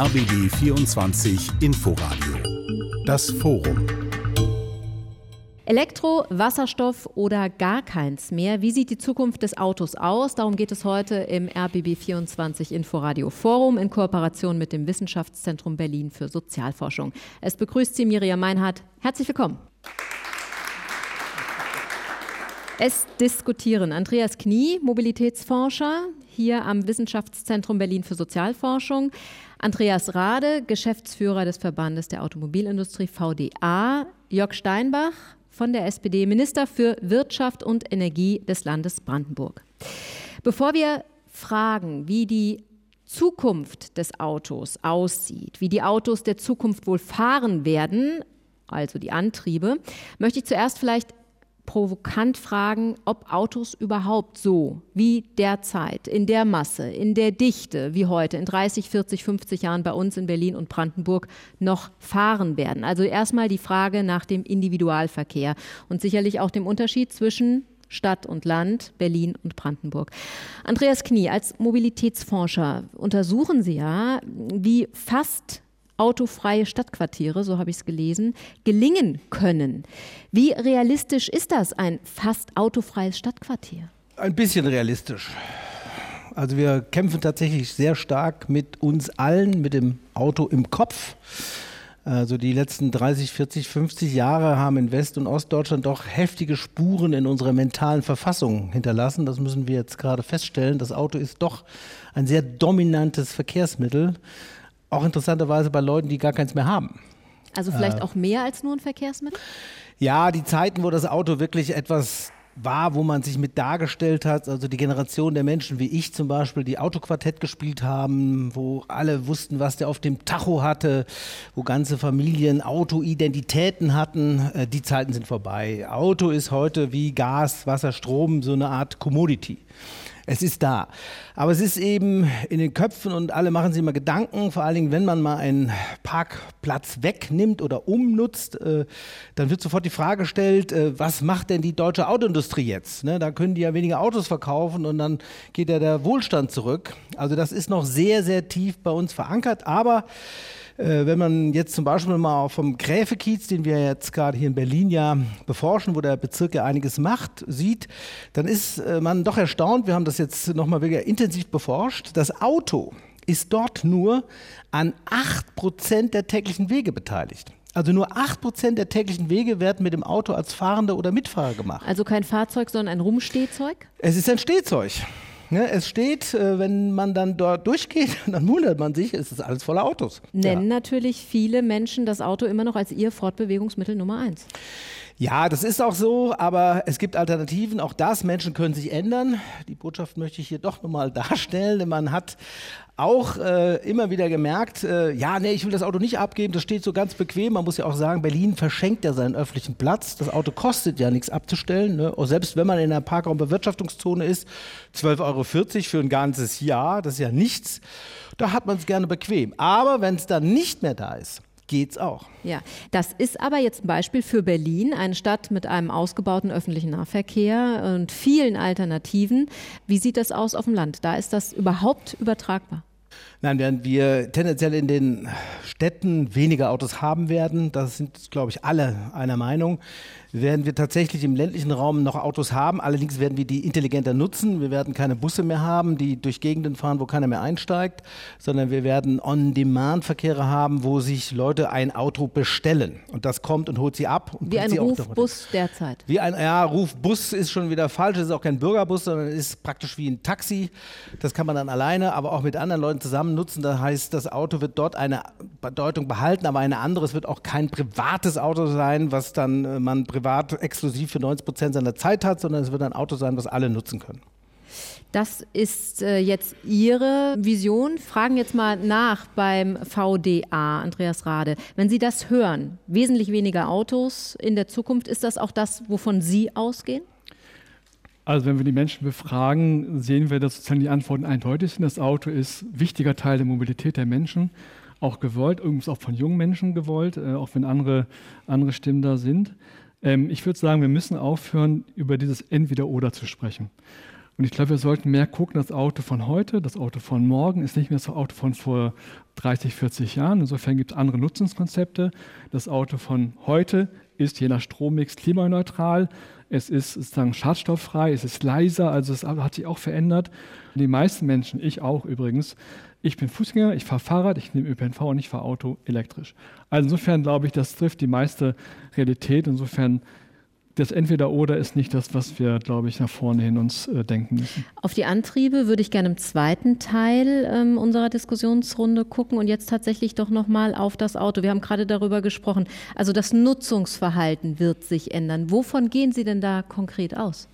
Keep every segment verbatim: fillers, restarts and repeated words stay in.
R B B vierundzwanzig Inforadio. Das Forum. Elektro, Wasserstoff oder gar keins mehr? Wie sieht die Zukunft des Autos aus? Darum geht es heute im R B B vierundzwanzig Inforadio Forum in Kooperation mit dem Wissenschaftszentrum Berlin für Sozialforschung. Es begrüßt Sie Miriam Meinhardt. Herzlich willkommen. Es diskutieren Andreas Knie, Mobilitätsforscher, hier am Wissenschaftszentrum Berlin für Sozialforschung. Andreas Rade, Geschäftsführer des Verbandes der Automobilindustrie V D A. Jörg Steinbach von der S P D, Minister für Wirtschaft und Energie des Landes Brandenburg. Bevor wir fragen, wie die Zukunft des Autos aussieht, wie die Autos der Zukunft wohl fahren werden, also die Antriebe, möchte ich zuerst vielleicht provokant fragen, ob Autos überhaupt so wie derzeit, in der Masse, in der Dichte wie heute, in dreißig, vierzig, fünfzig Jahren bei uns in Berlin und Brandenburg noch fahren werden. Also erstmal die Frage nach dem Individualverkehr und sicherlich auch dem Unterschied zwischen Stadt und Land, Berlin und Brandenburg. Andreas Knie, als Mobilitätsforscher untersuchen Sie ja, wie fast autofreie Stadtquartiere, so habe ich es gelesen, gelingen können. Wie realistisch ist das, ein fast autofreies Stadtquartier? Ein bisschen realistisch. Also wir kämpfen tatsächlich sehr stark mit uns allen, mit dem Auto im Kopf. Also die letzten dreißig, vierzig, fünfzig Jahre haben in West- und Ostdeutschland doch heftige Spuren in unserer mentalen Verfassung hinterlassen. Das müssen wir jetzt gerade feststellen. Das Auto ist doch ein sehr dominantes Verkehrsmittel. Auch interessanterweise bei Leuten, die gar keins mehr haben. Also vielleicht äh, auch mehr als nur ein Verkehrsmittel? Ja, die Zeiten, wo das Auto wirklich etwas war, wo man sich mit dargestellt hat, also die Generation der Menschen wie ich zum Beispiel, die Autoquartett gespielt haben, wo alle wussten, was der auf dem Tacho hatte, wo ganze Familien Autoidentitäten hatten, äh, die Zeiten sind vorbei. Auto ist heute wie Gas, Wasser, Strom, so eine Art Commodity. Es ist da, aber es ist eben in den Köpfen und alle machen sich immer Gedanken, vor allen Dingen, wenn man mal einen Parkplatz wegnimmt oder umnutzt, äh, dann wird sofort die Frage gestellt, äh, was macht denn die deutsche Autoindustrie jetzt? Ne? Da können die ja weniger Autos verkaufen und dann geht ja der Wohlstand zurück. Also das ist noch sehr, sehr tief bei uns verankert, aber äh, wenn man jetzt zum Beispiel mal vom Gräfekiez, den wir jetzt gerade hier in Berlin ja beforschen, wo der Bezirk ja einiges macht, sieht, dann ist äh, man doch erstaunt, wir haben das jetzt nochmal wieder intensiv beforscht. Das Auto ist dort nur an acht Prozent der täglichen Wege beteiligt. Also nur acht Prozent der täglichen Wege werden mit dem Auto als Fahrende oder Mitfahrer gemacht. Also kein Fahrzeug, sondern ein Rumstehzeug? Es ist ein Stehzeug. Es steht, wenn man dann dort durchgeht, dann wundert man sich, es ist alles voller Autos. Nennen ja. natürlich viele Menschen das Auto immer noch als ihr Fortbewegungsmittel Nummer eins. Ja, das ist auch so, aber es gibt Alternativen. Auch das, Menschen können sich ändern. Die Botschaft möchte ich hier doch nochmal darstellen, denn man hat auch äh, immer wieder gemerkt, äh, ja, nee, ich will das Auto nicht abgeben, das steht so ganz bequem. Man muss ja auch sagen, Berlin verschenkt ja seinen öffentlichen Platz. Das Auto kostet ja nichts abzustellen, ne? Auch selbst wenn man in der Parkraumbewirtschaftungszone ist, zwölf Euro vierzig für ein ganzes Jahr, das ist ja nichts. Da hat man es gerne bequem. Aber wenn es dann nicht mehr da ist, geht's auch. Ja, das ist aber jetzt ein Beispiel für Berlin, eine Stadt mit einem ausgebauten öffentlichen Nahverkehr und vielen Alternativen. Wie sieht das aus auf dem Land? Da ist das überhaupt übertragbar? Nein, während wir tendenziell in den Städten weniger Autos haben werden, das sind, glaube ich, alle einer Meinung, werden wir tatsächlich im ländlichen Raum noch Autos haben. Allerdings werden wir die intelligenter nutzen. Wir werden keine Busse mehr haben, die durch Gegenden fahren, wo keiner mehr einsteigt, sondern wir werden On-Demand-Verkehre haben, wo sich Leute ein Auto bestellen. Und das kommt und holt sie ab. Und wie ein sie Rufbus auch derzeit. Wie ein ja, Rufbus ist schon wieder falsch. Es ist auch kein Bürgerbus, sondern ist praktisch wie ein Taxi. Das kann man dann alleine, aber auch mit anderen Leuten zusammen nutzen. Das heißt, das Auto wird dort eine Bedeutung behalten, aber eine andere. Es wird auch kein privates Auto sein, was dann man privat exklusiv für neunzig Prozent seiner Zeit hat, sondern es wird ein Auto sein, was alle nutzen können. Das ist äh, jetzt Ihre Vision. Fragen jetzt mal nach beim V D A, Andreas Rade. Wenn Sie das hören, wesentlich weniger Autos in der Zukunft, ist das auch das, wovon Sie ausgehen? Also wenn wir die Menschen befragen, sehen wir, dass sozusagen die Antworten eindeutig sind. Das Auto ist ein wichtiger Teil der Mobilität der Menschen, auch gewollt, übrigens auch von jungen Menschen gewollt, äh, auch wenn andere, andere Stimmen da sind. Ähm, ich würde sagen, wir müssen aufhören, über dieses Entweder-Oder zu sprechen. Und ich glaube, wir sollten mehr gucken, das Auto von heute, das Auto von morgen ist nicht mehr das Auto von vor dreißig, vierzig Jahren. Insofern gibt es andere Nutzungskonzepte. Das Auto von heute ist je nach Strommix klimaneutral. Es ist sozusagen schadstofffrei, es ist leiser, also es hat sich auch verändert. Die meisten Menschen, ich auch übrigens, ich bin Fußgänger, ich fahre Fahrrad, ich nehme ÖPNV und ich fahre Auto elektrisch. Also insofern glaube ich, das trifft die meiste Realität. Insofern das Entweder-Oder ist nicht das, was wir, glaube ich, nach vorne hin uns äh, denken müssen. Auf die Antriebe würde ich gerne im zweiten Teil ähm, unserer Diskussionsrunde gucken und jetzt tatsächlich doch nochmal auf das Auto. Wir haben gerade darüber gesprochen. Also das Nutzungsverhalten wird sich ändern. Wovon gehen Sie denn da konkret aus?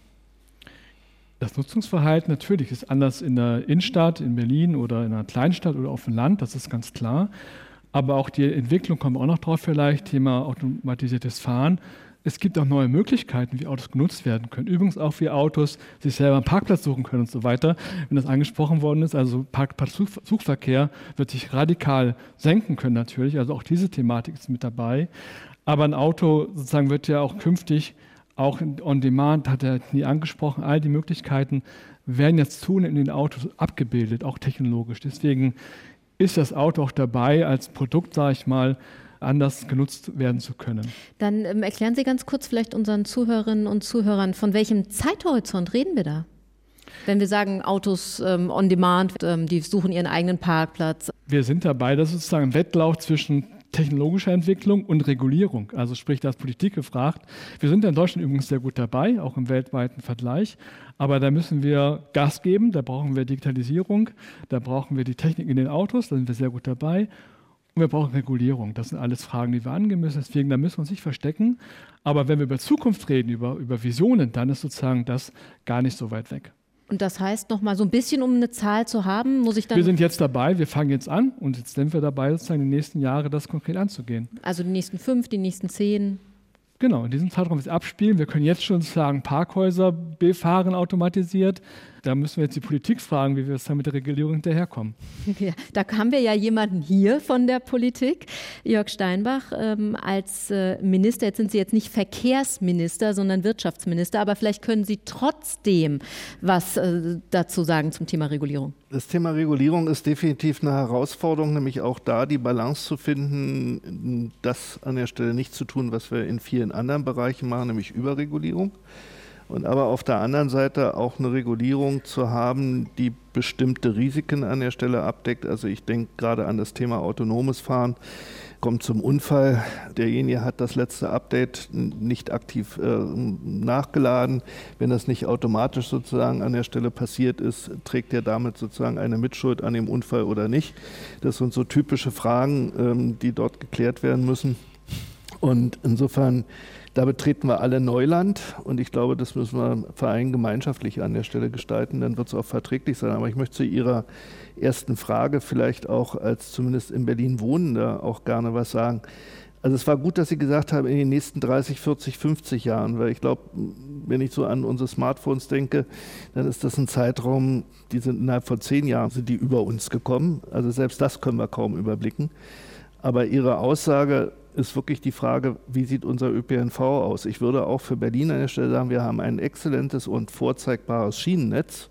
Das Nutzungsverhalten natürlich ist anders in der Innenstadt, in Berlin oder in einer Kleinstadt oder auf dem Land, das ist ganz klar. Aber auch die Entwicklung, kommen wir auch noch drauf vielleicht, Thema automatisiertes Fahren. Es gibt auch neue Möglichkeiten, wie Autos genutzt werden können. Übrigens auch, wie Autos sich selber einen Parkplatz suchen können und so weiter, wenn das angesprochen worden ist. Also Parkplatzsuchverkehr wird sich radikal senken können natürlich. Also auch diese Thematik ist mit dabei. Aber ein Auto sozusagen wird ja auch künftig, auch on demand, hat er nie angesprochen, all die Möglichkeiten werden jetzt zunehmend in den Autos abgebildet, auch technologisch. Deswegen ist das Auto auch dabei, als Produkt, sage ich mal, anders genutzt werden zu können. Dann ähm, erklären Sie ganz kurz vielleicht unseren Zuhörerinnen und Zuhörern, von welchem Zeithorizont reden wir da? Wenn wir sagen, Autos ähm, on demand, ähm, die suchen ihren eigenen Parkplatz. Wir sind dabei, das ist sozusagen ein Wettlauf zwischen technologischer Entwicklung und Regulierung. Also sprich, da ist Politik gefragt. Wir sind in Deutschland übrigens sehr gut dabei, auch im weltweiten Vergleich. Aber da müssen wir Gas geben, da brauchen wir Digitalisierung, da brauchen wir die Technik in den Autos, da sind wir sehr gut dabei. Und wir brauchen Regulierung. Das sind alles Fragen, die wir angehen müssen. Deswegen, da müssen wir uns nicht verstecken. Aber wenn wir über Zukunft reden, über, über Visionen, dann ist sozusagen das gar nicht so weit weg. Und das heißt nochmal so ein bisschen, um eine Zahl zu haben, muss ich dann... Wir sind jetzt dabei, wir fangen jetzt an und jetzt sind wir dabei, sozusagen die nächsten Jahre das konkret anzugehen. Also die nächsten fünf, die nächsten zehn... Genau, in diesem Zeitraum ist abspielen. Wir können jetzt schon sagen, Parkhäuser befahren automatisiert. Da müssen wir jetzt die Politik fragen, wie wir es dann mit der Regulierung hinterherkommen. Ja, da haben wir ja jemanden hier von der Politik, Jörg Steinbach, ähm, als äh, Minister. Jetzt sind Sie jetzt nicht Verkehrsminister, sondern Wirtschaftsminister. Aber vielleicht können Sie trotzdem was äh, dazu sagen zum Thema Regulierung. Das Thema Regulierung ist definitiv eine Herausforderung, nämlich auch da die Balance zu finden, das an der Stelle nicht zu tun, was wir in vielen anderen Bereichen machen, nämlich Überregulierung. Und aber auf der anderen Seite auch eine Regulierung zu haben, die bestimmte Risiken an der Stelle abdeckt. Also ich denke gerade an das Thema autonomes Fahren. Kommt zum Unfall, derjenige hat das letzte Update nicht aktiv äh, nachgeladen. Wenn das nicht automatisch sozusagen an der Stelle passiert ist, trägt er damit sozusagen eine Mitschuld an dem Unfall oder nicht? Das sind so typische Fragen, ähm, die dort geklärt werden müssen. Und insofern, da betreten wir alle Neuland und ich glaube, das müssen wir Verein gemeinschaftlich an der Stelle gestalten, dann wird es auch verträglich sein. Aber ich möchte zu Ihrer ersten Frage vielleicht auch als zumindest in Berlin Wohnender auch gerne was sagen. Also es war gut, dass Sie gesagt haben, in den nächsten dreißig, vierzig, fünfzig Jahren, weil ich glaube, wenn ich so an unsere Smartphones denke, dann ist das ein Zeitraum, die sind innerhalb von zehn Jahren, sind die über uns gekommen. Also selbst das können wir kaum überblicken. Aber Ihre Aussage ist wirklich die Frage, wie sieht unser ÖPNV aus? Ich würde auch für Berlin an der Stelle sagen, wir haben ein exzellentes und vorzeigbares Schienennetz,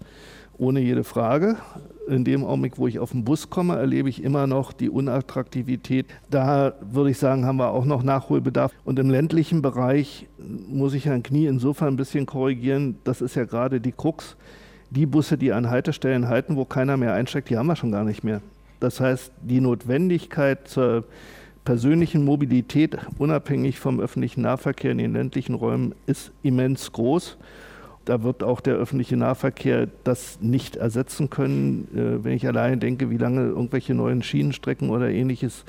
ohne jede Frage. In dem Augenblick, wo ich auf den Bus komme, erlebe ich immer noch die Unattraktivität. Da würde ich sagen, haben wir auch noch Nachholbedarf. Und im ländlichen Bereich muss ich Herrn Knie insofern ein bisschen korrigieren, das ist ja gerade die Krux. Die Busse, die an Haltestellen halten, wo keiner mehr einsteigt, die haben wir schon gar nicht mehr. Das heißt, die Notwendigkeit zur persönlichen Mobilität, unabhängig vom öffentlichen Nahverkehr in den ländlichen Räumen, ist immens groß. Da wird auch der öffentliche Nahverkehr das nicht ersetzen können. Wenn ich alleine denke, wie lange irgendwelche neuen Schienenstrecken oder Ähnliches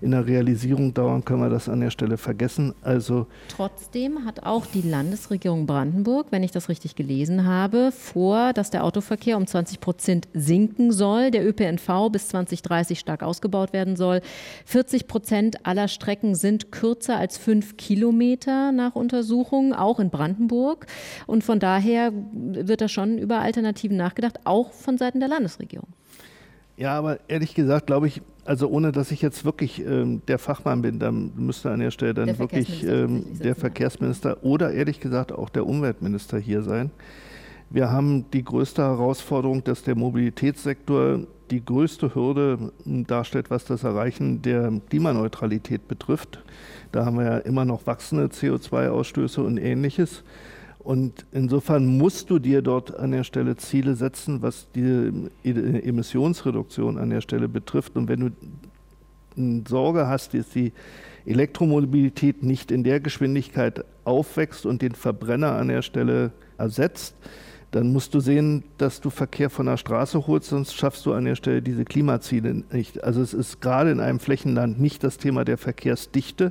in der Realisierung dauern, können wir das an der Stelle vergessen. Also trotzdem hat auch die Landesregierung Brandenburg, wenn ich das richtig gelesen habe, vor, dass der Autoverkehr um zwanzig Prozent sinken soll, der ÖPNV bis zwanzig dreißig stark ausgebaut werden soll. vierzig Prozent aller Strecken sind kürzer als fünf Kilometer nach Untersuchungen, auch in Brandenburg. Und von daher Daher wird da schon über Alternativen nachgedacht, auch von Seiten der Landesregierung. Ja, aber ehrlich gesagt, glaube ich, also ohne dass ich jetzt wirklich ähm, der Fachmann bin, dann müsste an der Stelle dann der wirklich ähm, der Verkehrsminister oder ehrlich gesagt auch der Umweltminister hier sein. Wir haben die größte Herausforderung, dass der Mobilitätssektor die größte Hürde darstellt, was das Erreichen der Klimaneutralität betrifft. Da haben wir ja immer noch wachsende C O zwei Ausstöße und Ähnliches. Und insofern musst du dir dort an der Stelle Ziele setzen, was die Emissionsreduktion an der Stelle betrifft. Und wenn du Sorge hast, dass die Elektromobilität nicht in der Geschwindigkeit aufwächst und den Verbrenner an der Stelle ersetzt, dann musst du sehen, dass du Verkehr von der Straße holst, sonst schaffst du an der Stelle diese Klimaziele nicht. Also es ist gerade in einem Flächenland nicht das Thema der Verkehrsdichte,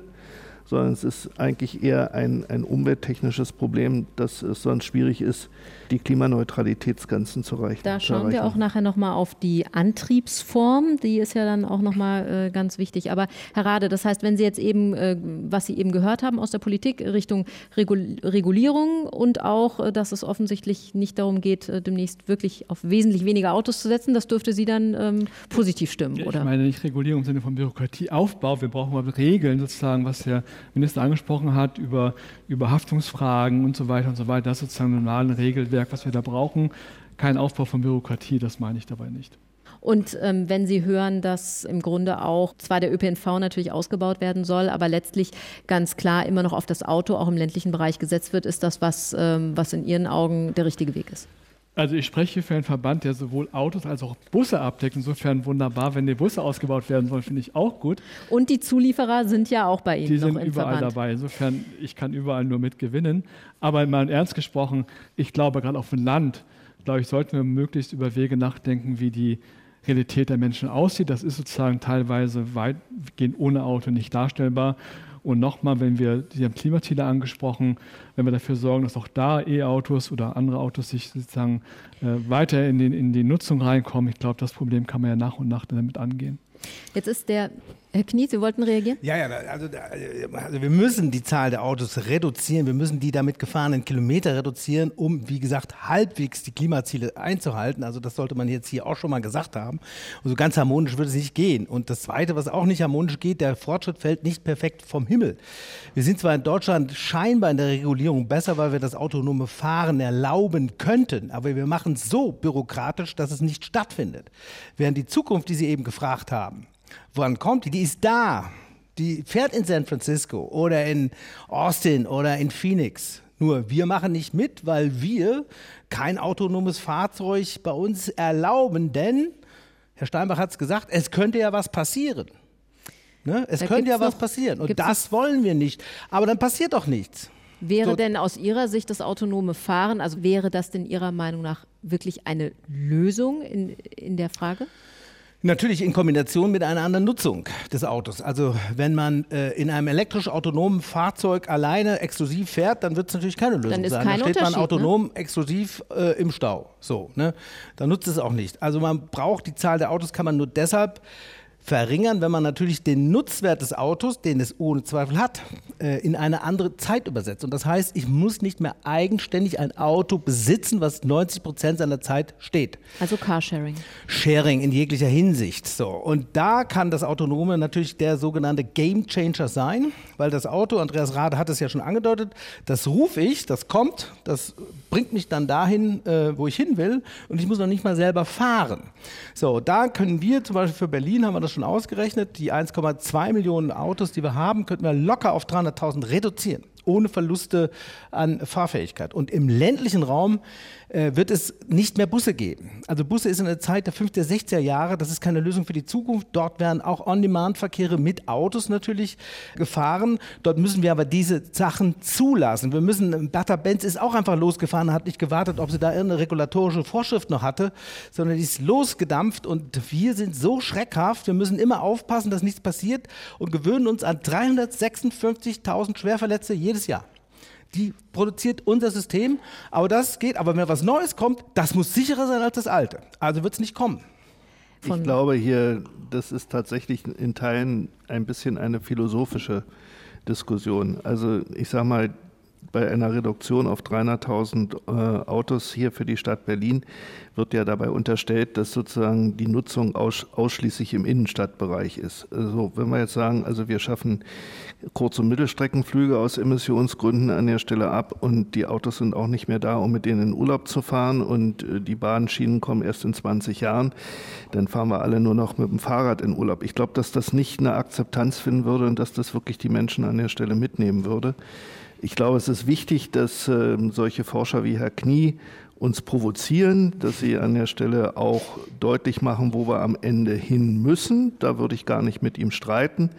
sondern es ist eigentlich eher ein, ein umwelttechnisches Problem, dass es sonst schwierig ist, die Klimaneutralitätsgrenzen zu erreichen. Da schauen wir auch nachher nochmal auf die Antriebsform, die ist ja dann auch nochmal äh, ganz wichtig. Aber Herr Rade, das heißt, wenn Sie jetzt eben, äh, was Sie eben gehört haben aus der Politik, Richtung Regul- Regulierung und auch, äh, dass es offensichtlich nicht darum geht, äh, demnächst wirklich auf wesentlich weniger Autos zu setzen, das dürfte Sie dann ähm, positiv stimmen, ja, oder? Ich meine nicht Regulierung im Sinne von Bürokratieaufbau, wir brauchen mal Regeln sozusagen, was der Minister angesprochen hat, über, über Haftungsfragen und so weiter und so weiter. Das ist sozusagen ein normales Regelwerk, was wir da brauchen. Kein Aufbau von Bürokratie, das meine ich dabei nicht. Und ähm, wenn Sie hören, dass im Grunde auch zwar der Ö P N V natürlich ausgebaut werden soll, aber letztlich ganz klar immer noch auf das Auto, auch im ländlichen Bereich gesetzt wird, ist das was, ähm, was in Ihren Augen der richtige Weg ist? Also ich spreche für einen Verband, der sowohl Autos als auch Busse abdeckt. Insofern wunderbar, wenn die Busse ausgebaut werden sollen, finde ich auch gut. Und die Zulieferer sind ja auch bei Ihnen noch im Verband. Die sind überall dabei. Insofern, ich kann überall nur mitgewinnen. Aber mal ernst gesprochen, ich glaube, gerade auf dem Land, glaube ich, sollten wir möglichst über Wege nachdenken, wie die Realität der Menschen aussieht. Das ist sozusagen teilweise weitgehend ohne Auto nicht darstellbar. Und nochmal, wenn wir, Sie haben Klimaziele angesprochen, wenn wir dafür sorgen, dass auch da E-Autos oder andere Autos sich sozusagen äh, weiter in, den, in die Nutzung reinkommen, ich glaube, das Problem kann man ja nach und nach damit angehen. Jetzt ist der, Herr Knie, Sie wollten reagieren? Ja, ja, also, also wir müssen die Zahl der Autos reduzieren, wir müssen die damit gefahrenen Kilometer reduzieren, um, wie gesagt, halbwegs die Klimaziele einzuhalten. Also das sollte man jetzt hier auch schon mal gesagt haben. Und so ganz harmonisch würde es nicht gehen. Und das Zweite, was auch nicht harmonisch geht, der Fortschritt fällt nicht perfekt vom Himmel. Wir sind zwar in Deutschland scheinbar in der Regulierung besser, weil wir das autonome Fahren erlauben könnten, aber wir machen es so bürokratisch, dass es nicht stattfindet. Während die Zukunft, die Sie eben gefragt haben, woran kommt die? Die ist da. Die fährt in San Francisco oder in Austin oder in Phoenix. Nur wir machen nicht mit, weil wir kein autonomes Fahrzeug bei uns erlauben, denn, Herr Steinbach hat es gesagt, es könnte ja was passieren. Ne? Es da könnte ja was noch, passieren und das wollen wir nicht. Aber dann passiert doch nichts. Wäre so, denn aus Ihrer Sicht das autonome Fahren, also wäre das denn Ihrer Meinung nach wirklich eine Lösung in, in der Frage? Natürlich in Kombination mit einer anderen Nutzung des Autos. Also wenn man äh, in einem elektrisch autonomen Fahrzeug alleine exklusiv fährt, dann wird es natürlich keine Lösung dann ist sein. Kein dann steht man autonom, ne? exklusiv äh, im Stau. So, ne? Dann nutzt es auch nicht. Also man braucht die Zahl der Autos, kann man nur deshalb verringern, wenn man natürlich den Nutzwert des Autos, den es ohne Zweifel hat, äh, in eine andere Zeit übersetzt. Und das heißt, ich muss nicht mehr eigenständig ein Auto besitzen, was neunzig Prozent seiner Zeit steht. Also Carsharing. Sharing in jeglicher Hinsicht. So. Und da kann das Autonome natürlich der sogenannte Game Changer sein, weil das Auto, Andreas Rade hat es ja schon angedeutet, das rufe ich, das kommt, das bringt mich dann dahin, äh, wo ich hin will und ich muss noch nicht mal selber fahren. So, da können wir zum Beispiel für Berlin, haben wir das schon ausgerechnet, die eins Komma zwei Millionen Autos, die wir haben, könnten wir locker auf dreihunderttausend reduzieren, ohne Verluste an Fahrfähigkeit. Und im ländlichen Raum äh, wird es nicht mehr Busse geben. Also Busse ist in der Zeit der fünfziger, sechziger Jahre, das ist keine Lösung für die Zukunft. Dort werden auch On-Demand-Verkehre mit Autos natürlich gefahren. Dort müssen wir aber diese Sachen zulassen. Wir müssen, Bertha Benz ist auch einfach losgefahren, hat nicht gewartet, ob sie da irgendeine regulatorische Vorschrift noch hatte, sondern die ist losgedampft und wir sind so schreckhaft, wir müssen immer aufpassen, dass nichts passiert und gewöhnen uns an dreihundertsechsundfünfzigtausend Schwerverletzte jedes Jahr. Die produziert unser System, aber das geht. Aber wenn was Neues kommt, das muss sicherer sein als das Alte. Also wird es nicht kommen. Ich glaube hier, das ist tatsächlich in Teilen ein bisschen eine philosophische Diskussion. Also ich sage mal, bei einer Reduktion auf dreihunderttausend äh, Autos hier für die Stadt Berlin wird ja dabei unterstellt, dass sozusagen die Nutzung aus, ausschließlich im Innenstadtbereich ist. Also wenn wir jetzt sagen, also wir schaffen Kurz- und Mittelstreckenflüge aus Emissionsgründen an der Stelle ab und die Autos sind auch nicht mehr da, um mit denen in Urlaub zu fahren und die Bahnschienen kommen erst in zwanzig Jahren, dann fahren wir alle nur noch mit dem Fahrrad in Urlaub. Ich glaube, dass das nicht eine Akzeptanz finden würde und dass das wirklich die Menschen an der Stelle mitnehmen würde. Ich glaube, es ist wichtig, dass äh, solche Forscher wie Herr Knie uns provozieren, dass sie an der Stelle auch deutlich machen, wo wir am Ende hin müssen. Da würde ich gar nicht mit ihm streiten.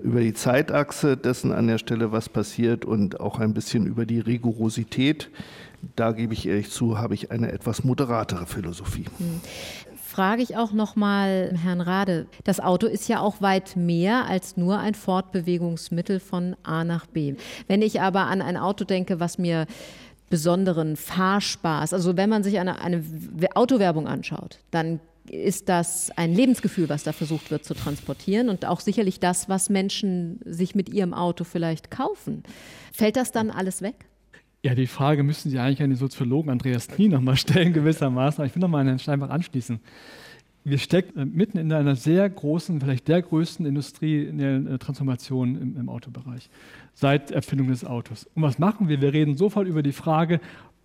Über die Zeitachse dessen an der Stelle, was passiert, und auch ein bisschen über die Rigorosität. Da gebe ich ehrlich zu, habe ich eine etwas moderatere Philosophie. Hm. Frage ich auch nochmal Herrn Rade. Das Auto ist ja auch weit mehr als nur ein Fortbewegungsmittel von A nach B. Wenn ich aber an ein Auto denke, was mir besonderen Fahrspaß, also wenn man sich eine, eine Autowerbung anschaut, dann ist das ein Lebensgefühl, was da versucht wird zu transportieren und auch sicherlich das, was Menschen sich mit ihrem Auto vielleicht kaufen. Fällt das dann alles weg? Ja, die Frage müssen Sie eigentlich an den Soziologen Andreas Knie nochmal stellen, gewissermaßen. Aber ich will nochmal an Herrn Steinbach anschließen. Wir stecken mitten in einer sehr großen, vielleicht der größten industriellen Transformation im, im Autobereich, seit Erfindung des Autos. Und was machen wir? Wir reden sofort über die Frage,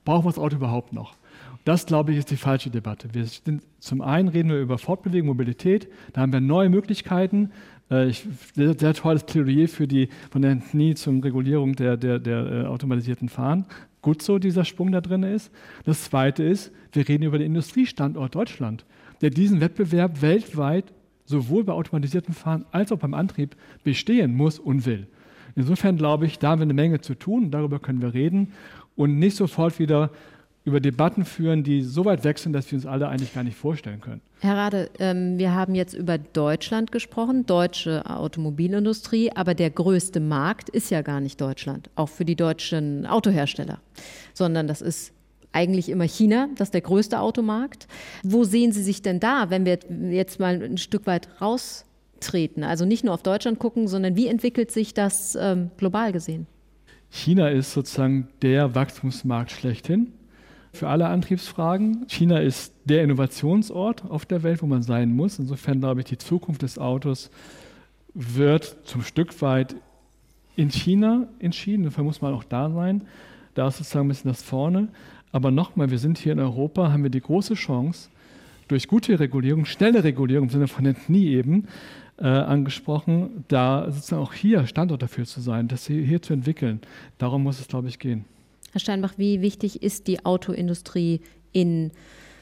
brauchen wir das Auto überhaupt noch? Das, glaube ich, ist die falsche Debatte. Wir sind, zum einen reden wir über Fortbewegung, Mobilität, da haben wir neue Möglichkeiten. Ich, sehr, sehr tolles Plädoyer für die von der Knie zum Regulierung der, der, der automatisierten Fahren. Gut so, dieser Sprung da drin ist. Das Zweite ist, wir reden über den Industriestandort Deutschland, der diesen Wettbewerb weltweit sowohl bei automatisierten Fahren als auch beim Antrieb bestehen muss und will. Insofern glaube ich, da haben wir eine Menge zu tun, darüber können wir reden und nicht sofort wieder über Debatten führen, die so weit weg sind, dass wir uns alle eigentlich gar nicht vorstellen können. Herr Rade, ähm, wir haben jetzt über Deutschland gesprochen, deutsche Automobilindustrie, aber der größte Markt ist ja gar nicht Deutschland, auch für die deutschen Autohersteller, sondern das ist eigentlich immer China, das ist der größte Automarkt. Wo sehen Sie sich denn da, wenn wir jetzt mal ein Stück weit raustreten, also nicht nur auf Deutschland gucken, sondern wie entwickelt sich das ähm, global gesehen? China ist sozusagen der Wachstumsmarkt schlechthin für alle Antriebsfragen. China ist der Innovationsort auf der Welt, wo man sein muss. Insofern glaube ich, die Zukunft des Autos wird zum Stück weit in China entschieden. Insofern muss man auch da sein. Da ist sozusagen ein bisschen das Vorne. Aber nochmal, wir sind hier in Europa, haben wir die große Chance, durch gute Regulierung, schnelle Regulierung im Sinne von der Knie eben äh, angesprochen, da sozusagen auch hier Standort dafür zu sein, das hier, hier zu entwickeln. Darum muss es, glaube ich, gehen. Herr Steinbach, wie wichtig ist die Autoindustrie in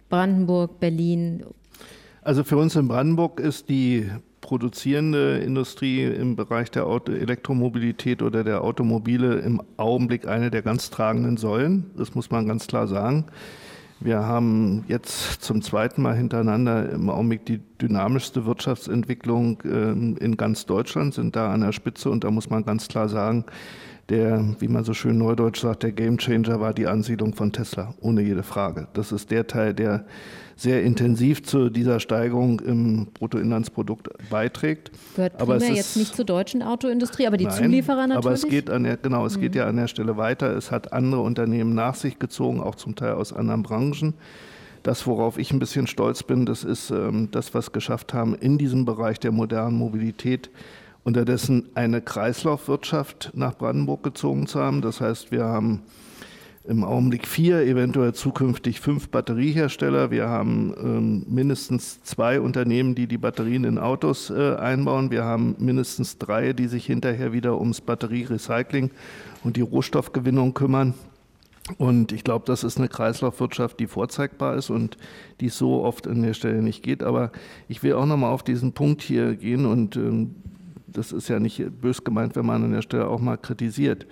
Brandenburg, Berlin? Also für uns in Brandenburg ist die produzierende Industrie im Bereich der Auto- Elektromobilität oder der Automobile im Augenblick eine der ganz tragenden Säulen. Das muss man ganz klar sagen. Wir haben jetzt zum zweiten Mal hintereinander im Augenblick die dynamischste Wirtschaftsentwicklung in ganz Deutschland, sind da an der Spitze. Und da muss man ganz klar sagen, der, wie man so schön neudeutsch sagt, der Gamechanger war die Ansiedlung von Tesla, ohne jede Frage. Das ist der Teil, der sehr intensiv zu dieser Steigerung im Bruttoinlandsprodukt beiträgt. Gehört aber primär es jetzt ist, nicht zur deutschen Autoindustrie, aber die nein, Zulieferer natürlich. Aber es geht an der, genau, es mhm. geht ja an der Stelle weiter. Es hat andere Unternehmen nach sich gezogen, auch zum Teil aus anderen Branchen. Das, worauf ich ein bisschen stolz bin, das ist ähm, das, was wir geschafft haben in diesem Bereich der modernen Mobilität, unterdessen eine Kreislaufwirtschaft nach Brandenburg gezogen zu haben. Das heißt, wir haben im Augenblick vier, eventuell zukünftig fünf Batteriehersteller. Wir haben ähm, mindestens zwei Unternehmen, die die Batterien in Autos äh, einbauen. Wir haben mindestens drei, die sich hinterher wieder ums Batterierecycling und die Rohstoffgewinnung kümmern. Und ich glaube, das ist eine Kreislaufwirtschaft, die vorzeigbar ist und die es so oft an der Stelle nicht geht. Aber ich will auch nochmal auf diesen Punkt hier gehen und ähm, das ist ja nicht bös gemeint, wenn man an der Stelle auch mal kritisiert.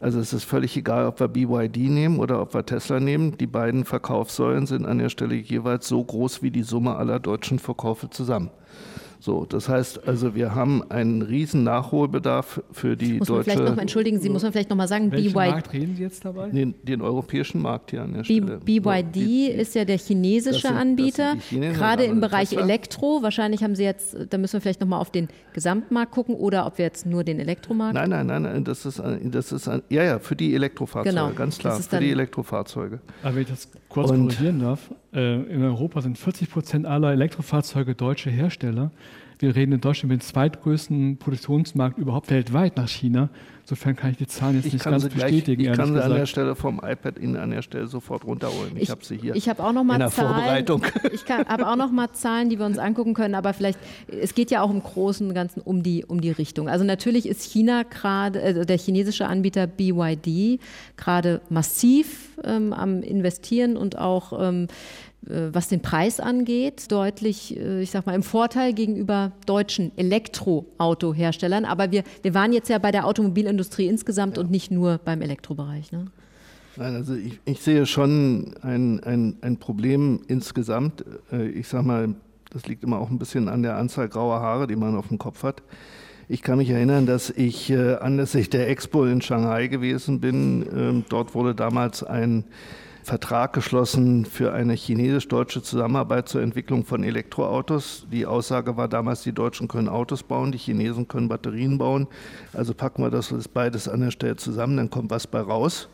Also es ist völlig egal, ob wir B Y D nehmen oder ob wir Tesla nehmen. Die beiden Verkaufssäulen sind an der Stelle jeweils so groß wie die Summe aller deutschen Verkäufe zusammen. So, das heißt, also wir haben einen riesen Nachholbedarf für die muss deutsche... Muss man vielleicht noch mal, entschuldigen Sie, muss man vielleicht noch mal sagen... Welchen B Y D, Markt reden Sie jetzt dabei? Den, den europäischen Markt hier an der B, Stelle. B Y D die, ist ja der chinesische sind, Anbieter, gerade im Bereich Tesla. Elektro. Wahrscheinlich haben Sie jetzt, da müssen wir vielleicht noch mal auf den Gesamtmarkt gucken oder ob wir jetzt nur den Elektromarkt... Nein, nein, nein, nein das, ist, das ist Ja, ja, für die Elektrofahrzeuge, genau. Ganz klar, für die Elektrofahrzeuge. Aber wenn ich das kurz und korrigieren darf, äh, in Europa sind vierzig Prozent aller Elektrofahrzeuge deutsche Hersteller. Wir reden in Deutschland mit dem zweitgrößten Produktionsmarkt überhaupt weltweit nach China. Insofern kann ich die Zahlen jetzt ich nicht ganz bestätigen. Gleich, ich kann sie gesagt. an der Stelle vom iPad Ihnen an der Stelle sofort runterholen. Ich, ich habe sie hier ich hab auch noch mal in der Zahlen, Vorbereitung. Ich habe auch noch mal Zahlen, die wir uns angucken können. Aber vielleicht, es geht ja auch im Großen und Ganzen um die, um die Richtung. Also natürlich ist China gerade, also der chinesische Anbieter B Y D, gerade massiv ähm, am Investieren und auch ähm, was den Preis angeht, deutlich, ich sag mal, im Vorteil gegenüber deutschen Elektroautoherstellern. Aber wir, wir waren jetzt ja bei der Automobilindustrie insgesamt ja. und nicht nur beim Elektrobereich. Ne? Nein, also ich, ich sehe schon ein, ein, ein Problem insgesamt. Ich sag mal, das liegt immer auch ein bisschen an der Anzahl grauer Haare, die man auf dem Kopf hat. Ich kann mich erinnern, dass ich anlässlich der Expo in Shanghai gewesen bin. Dort wurde damals ein Vertrag geschlossen für eine chinesisch-deutsche Zusammenarbeit zur Entwicklung von Elektroautos. Die Aussage war damals, die Deutschen können Autos bauen, die Chinesen können Batterien bauen. Also packen wir das beides an der Stelle zusammen, dann kommt was bei raus.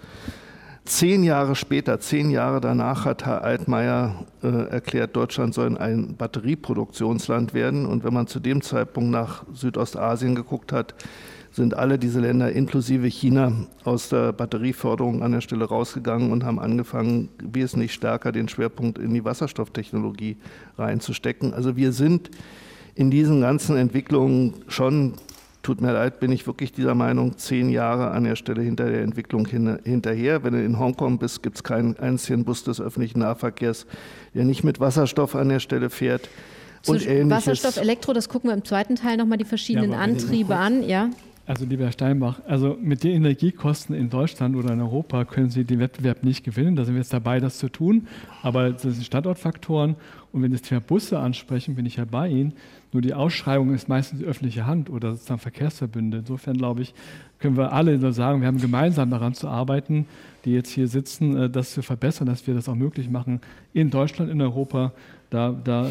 Zehn Jahre später, zehn Jahre danach hat Herr Altmaier äh, erklärt, Deutschland soll ein Batterieproduktionsland werden. Und wenn man zu dem Zeitpunkt nach Südostasien geguckt hat, sind alle diese Länder inklusive China aus der Batterieförderung an der Stelle rausgegangen und haben angefangen, wesentlich stärker den Schwerpunkt in die Wasserstofftechnologie reinzustecken. Also wir sind in diesen ganzen Entwicklungen schon, tut mir leid, bin ich wirklich dieser Meinung, zehn Jahre an der Stelle hinter der Entwicklung hinterher. Wenn du in Hongkong bist, gibt es keinen einzigen Bus des öffentlichen Nahverkehrs, der nicht mit Wasserstoff an der Stelle fährt. Und ähnliches. Wasserstoff, Elektro, das gucken wir im zweiten Teil nochmal die verschiedenen ja, Antriebe an. Ja. Also lieber Herr Steinbach, also mit den Energiekosten in Deutschland oder in Europa können Sie den Wettbewerb nicht gewinnen. Da sind wir jetzt dabei, das zu tun. Aber das sind Standortfaktoren. Und wenn Sie das Thema Busse ansprechen, bin ich ja bei Ihnen. Nur die Ausschreibung ist meistens die öffentliche Hand oder sozusagen Verkehrsverbünde. Insofern, glaube ich, können wir alle nur sagen, wir haben gemeinsam daran zu arbeiten, die jetzt hier sitzen, das zu verbessern, dass wir das auch möglich machen, in Deutschland, in Europa, da, da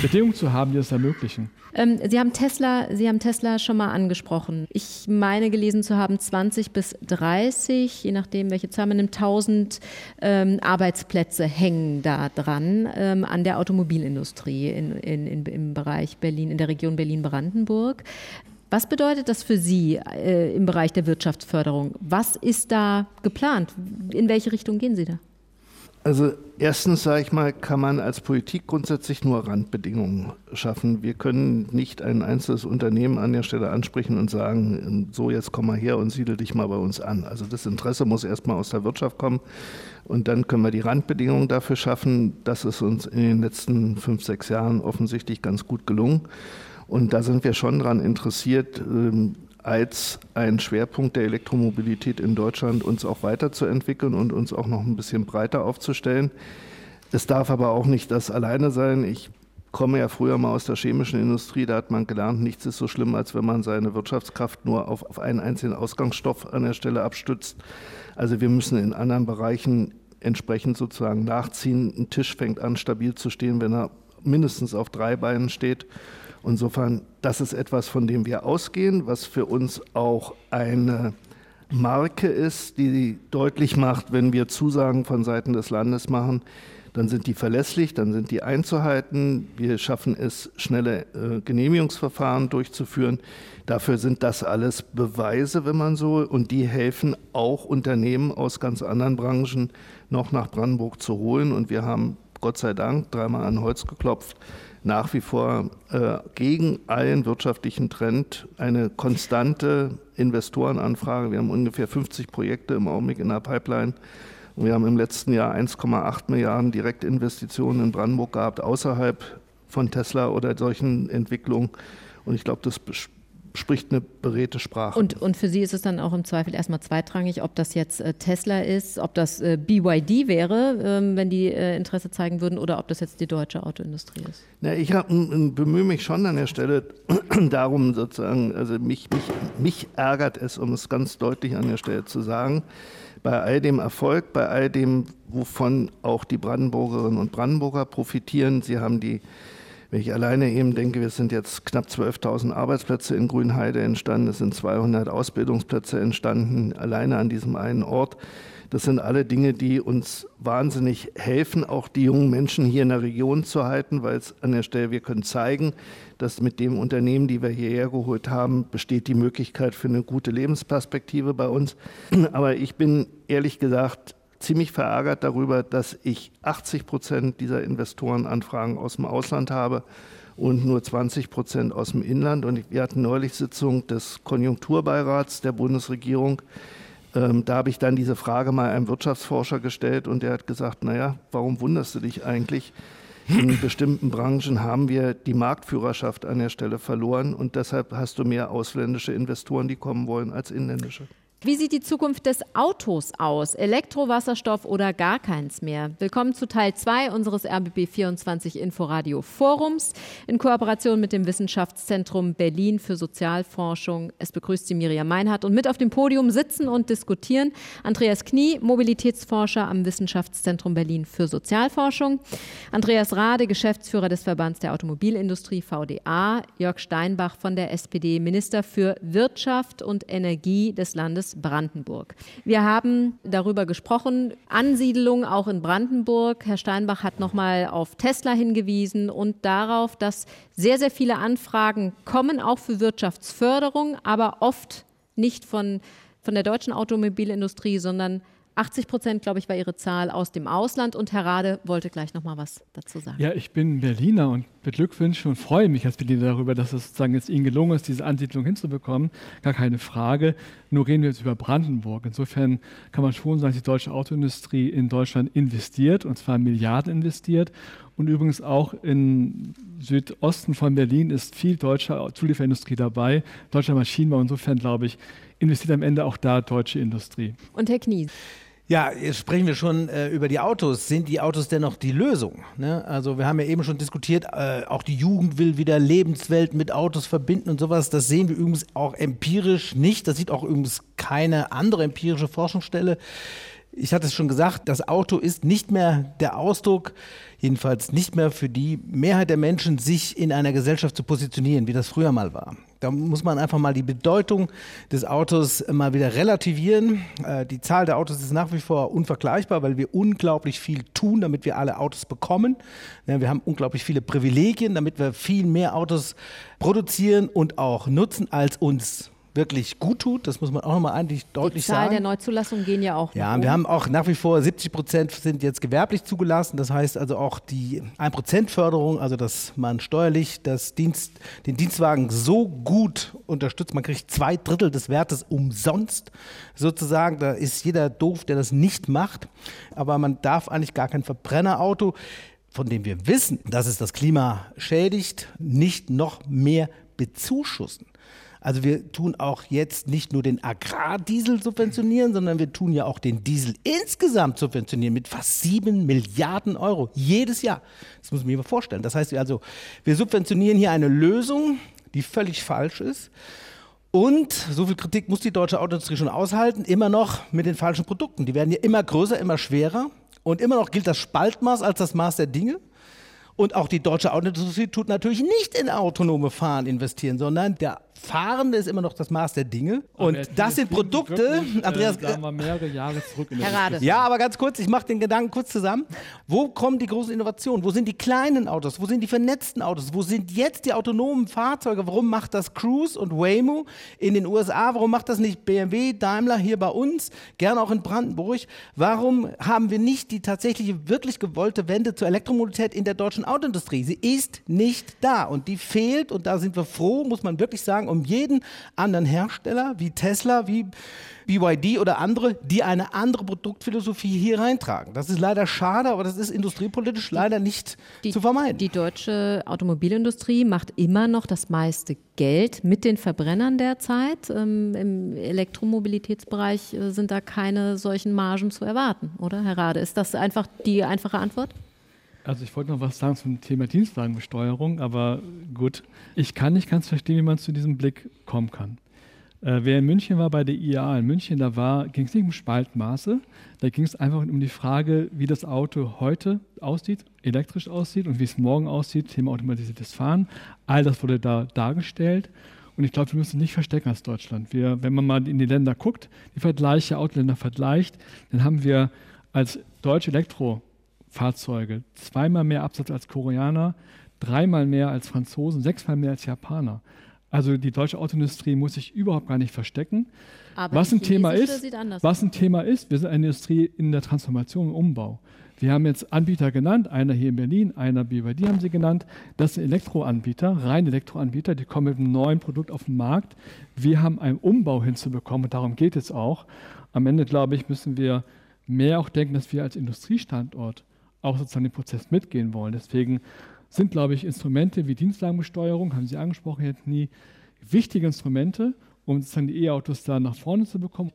Bedingungen zu haben, die es ermöglichen. Ähm, Sie haben Tesla, Sie haben Tesla schon mal angesprochen. Ich meine gelesen zu haben, zwanzig bis dreißig, je nachdem welche Zahl man nimmt, tausend ähm, Arbeitsplätze hängen da dran ähm, an der Automobilindustrie in, in, in, im Bereich Berlin, in der Region Berlin-Brandenburg. Was bedeutet das für Sie äh, im Bereich der Wirtschaftsförderung? Was ist da geplant? In welche Richtung gehen Sie da? Also erstens, sage ich mal, kann man als Politik grundsätzlich nur Randbedingungen schaffen. Wir können nicht ein einzelnes Unternehmen an der Stelle ansprechen und sagen, so jetzt komm mal her und siedel dich mal bei uns an. Also das Interesse muss erstmal aus der Wirtschaft kommen und dann können wir die Randbedingungen dafür schaffen. Das ist uns in den letzten fünf, sechs Jahren offensichtlich ganz gut gelungen und da sind wir schon daran interessiert, als ein Schwerpunkt der Elektromobilität in Deutschland uns auch weiterzuentwickeln und uns auch noch ein bisschen breiter aufzustellen. Es darf aber auch nicht das alleine sein. Ich komme ja früher mal aus der chemischen Industrie, da hat man gelernt, nichts ist so schlimm, als wenn man seine Wirtschaftskraft nur auf, auf einen einzelnen Ausgangsstoff an der Stelle abstützt. Also wir müssen in anderen Bereichen entsprechend sozusagen nachziehen. Ein Tisch fängt an, stabil zu stehen, wenn er mindestens auf drei Beinen steht. Insofern, das ist etwas, von dem wir ausgehen, was für uns auch eine Marke ist, die deutlich macht, wenn wir Zusagen von Seiten des Landes machen, dann sind die verlässlich, dann sind die einzuhalten. Wir schaffen es, schnelle Genehmigungsverfahren durchzuführen. Dafür sind das alles Beweise, wenn man so, und die helfen auch Unternehmen aus ganz anderen Branchen noch nach Brandenburg zu holen. Und wir haben, Gott sei Dank, dreimal an Holz geklopft, nach wie vor äh, gegen allen wirtschaftlichen Trend eine konstante Investorenanfrage. Wir haben ungefähr fünfzig Projekte im Augenblick in der Pipeline. Und wir haben im letzten Jahr eins Komma acht Milliarden Direktinvestitionen in Brandenburg gehabt, außerhalb von Tesla oder solchen Entwicklungen. Und ich glaube, das bes- spricht eine beredte Sprache. Und, und für Sie ist es dann auch im Zweifel erstmal zweitrangig, ob das jetzt Tesla ist, ob das B Y D wäre, wenn die Interesse zeigen würden, oder ob das jetzt die deutsche Autoindustrie ist? Na, ich hab, bemühe mich schon an der Stelle darum, sozusagen, also mich, mich, mich ärgert es, um es ganz deutlich an der Stelle zu sagen, bei all dem Erfolg, bei all dem, wovon auch die Brandenburgerinnen und Brandenburger profitieren, sie haben die Wenn ich alleine eben denke, wir sind jetzt knapp zwölftausend Arbeitsplätze in Grünheide entstanden, es sind zweihundert Ausbildungsplätze entstanden, alleine an diesem einen Ort. Das sind alle Dinge, die uns wahnsinnig helfen, auch die jungen Menschen hier in der Region zu halten, weil es an der Stelle, wir können zeigen, dass mit dem Unternehmen, die wir hierher geholt haben, besteht die Möglichkeit für eine gute Lebensperspektive bei uns. Aber ich bin ehrlich gesagt ziemlich verärgert darüber, dass ich achtzig Prozent dieser Investorenanfragen aus dem Ausland habe und nur zwanzig Prozent aus dem Inland. Und wir hatten neulich Sitzung des Konjunkturbeirats der Bundesregierung. Da habe ich dann diese Frage mal einem Wirtschaftsforscher gestellt und der hat gesagt, naja, warum wunderst du dich eigentlich? In bestimmten Branchen haben wir die Marktführerschaft an der Stelle verloren und deshalb hast du mehr ausländische Investoren, die kommen wollen, als inländische. Wie sieht die Zukunft des Autos aus? Elektro, Wasserstoff oder gar keins mehr? Willkommen zu Teil zwei unseres R B B vierundzwanzig-Inforadio Forums in Kooperation mit dem Wissenschaftszentrum Berlin für Sozialforschung. Es begrüßt Sie Miriam Meinhardt und mit auf dem Podium sitzen und diskutieren Andreas Knie, Mobilitätsforscher am Wissenschaftszentrum Berlin für Sozialforschung, Andreas Rade, Geschäftsführer des Verbands der Automobilindustrie V D A, Jörg Steinbach von der S P D, Minister für Wirtschaft und Energie des Landes Brandenburg. Wir haben darüber gesprochen, Ansiedelung auch in Brandenburg. Herr Steinbach hat nochmal auf Tesla hingewiesen und darauf, dass sehr, sehr viele Anfragen kommen, auch für Wirtschaftsförderung, aber oft nicht von, von der deutschen Automobilindustrie, sondern achtzig Prozent, glaube ich, war Ihre Zahl aus dem Ausland. Und Herr Rade wollte gleich noch mal was dazu sagen. Ja, ich bin Berliner und beglückwünsche und freue mich als Berliner darüber, dass es sozusagen jetzt Ihnen gelungen ist, diese Ansiedlung hinzubekommen. Gar keine Frage. Nur reden wir jetzt über Brandenburg. Insofern kann man schon sagen, die deutsche Autoindustrie in Deutschland investiert, und zwar Milliarden investiert. Und übrigens auch im Südosten von Berlin ist viel deutscher Zulieferindustrie dabei, deutscher Maschinenbau. Insofern, glaube ich, investiert am Ende auch da deutsche Industrie. Und Herr Knie? Ja, jetzt sprechen wir schon äh, über die Autos. Sind die Autos denn noch die Lösung? Ne? Also wir haben ja eben schon diskutiert, äh, auch die Jugend will wieder Lebenswelt mit Autos verbinden und sowas. Das sehen wir übrigens auch empirisch nicht. Das sieht auch übrigens keine andere empirische Forschungsstelle. Ich hatte es schon gesagt, das Auto ist nicht mehr der Ausdruck, jedenfalls nicht mehr für die Mehrheit der Menschen, sich in einer Gesellschaft zu positionieren, wie das früher mal war. Da muss man einfach mal die Bedeutung des Autos mal wieder relativieren. Äh, die Zahl der Autos ist nach wie vor unvergleichbar, weil wir unglaublich viel tun, damit wir alle Autos bekommen. Ja, wir haben unglaublich viele Privilegien, damit wir viel mehr Autos produzieren und auch nutzen, als uns wirklich gut tut. Das muss man auch nochmal eigentlich deutlich sagen. Die Zahl der Neuzulassungen gehen ja auch nach Ja, wir oben. haben auch nach wie vor siebzig Prozent sind jetzt gewerblich zugelassen. Das heißt also auch die ein Prozent Förderung, also dass man steuerlich das Dienst, den Dienstwagen so gut unterstützt. Man kriegt zwei Drittel des Wertes umsonst sozusagen. Da ist jeder doof, der das nicht macht. Aber man darf eigentlich gar kein Verbrennerauto, von dem wir wissen, dass es das Klima schädigt, nicht noch mehr bezuschussen. Also wir tun auch jetzt nicht nur den Agrardiesel subventionieren, sondern wir tun ja auch den Diesel insgesamt subventionieren mit fast sieben Milliarden Euro jedes Jahr. Das muss man sich mal vorstellen. Das heißt also, wir subventionieren hier eine Lösung, die völlig falsch ist. Und so viel Kritik muss die deutsche Autoindustrie schon aushalten, immer noch mit den falschen Produkten. Die werden ja immer größer, immer schwerer und immer noch gilt das Spaltmaß als das Maß der Dinge. Und auch die deutsche Autoindustrie tut natürlich nicht in autonome Fahren investieren, sondern der Fahrende ist immer noch das Maß der Dinge. Aber und das sind Produkte, wirklich, Andreas, äh, wir mehrere Jahre zurück in der Herr Rade. Ja, aber ganz kurz, ich mache den Gedanken kurz zusammen. Wo kommen die großen Innovationen? Wo sind die kleinen Autos? Wo sind die vernetzten Autos? Wo sind jetzt die autonomen Fahrzeuge? Warum macht das Cruise und Waymo in den U S A? Warum macht das nicht B M W, Daimler hier bei uns? Gerne auch in Brandenburg. Warum haben wir nicht die tatsächliche, wirklich gewollte Wende zur Elektromobilität in der deutschen Autoindustrie? Sie ist nicht da und die fehlt und da sind wir froh, muss man wirklich sagen, um jeden anderen Hersteller wie Tesla, wie B Y D oder andere, die eine andere Produktphilosophie hier reintragen. Das ist leider schade, aber das ist industriepolitisch leider nicht die, zu vermeiden. Die deutsche Automobilindustrie macht immer noch das meiste Geld mit den Verbrennern derzeit. Ähm, im Elektromobilitätsbereich sind da keine solchen Margen zu erwarten, oder Herr Rade? Ist das einfach die einfache Antwort? Also ich wollte noch was sagen zum Thema Dienstwagenbesteuerung, aber gut, ich kann nicht ganz verstehen, wie man zu diesem Blick kommen kann. Äh, wer in München war bei der I A A in München, da ging es nicht um Spaltmaße, da ging es einfach um die Frage, wie das Auto heute aussieht, elektrisch aussieht und wie es morgen aussieht, Thema automatisiertes Fahren. All das wurde da dargestellt. Und ich glaube, wir müssen nicht verstecken als Deutschland. Wir, wenn man mal in die Länder guckt, die Vergleiche, Autoländer vergleicht, dann haben wir als deutsche Elektrofahrzeuge zweimal mehr Absatz als Koreaner, dreimal mehr als Franzosen, sechsmal mehr als Japaner. Also die deutsche Autoindustrie muss sich überhaupt gar nicht verstecken. Aber was ein Thema ist, was ein Thema ist, wir sind eine Industrie in der Transformation und Umbau. Wir haben jetzt Anbieter genannt, einer hier in Berlin, einer B Y D haben sie genannt. Das sind Elektroanbieter, rein Elektroanbieter, die kommen mit einem neuen Produkt auf den Markt. Wir haben einen Umbau hinzubekommen und darum geht es auch. Am Ende, glaube ich, müssen wir mehr auch denken, dass wir als Industriestandort auch sozusagen den Prozess mitgehen wollen. Deswegen sind, glaube ich, Instrumente wie Dienstwagenbesteuerung, haben Sie angesprochen, Herr Knie, wichtige Instrumente, um sozusagen die E-Autos da nach vorne zu bekommen.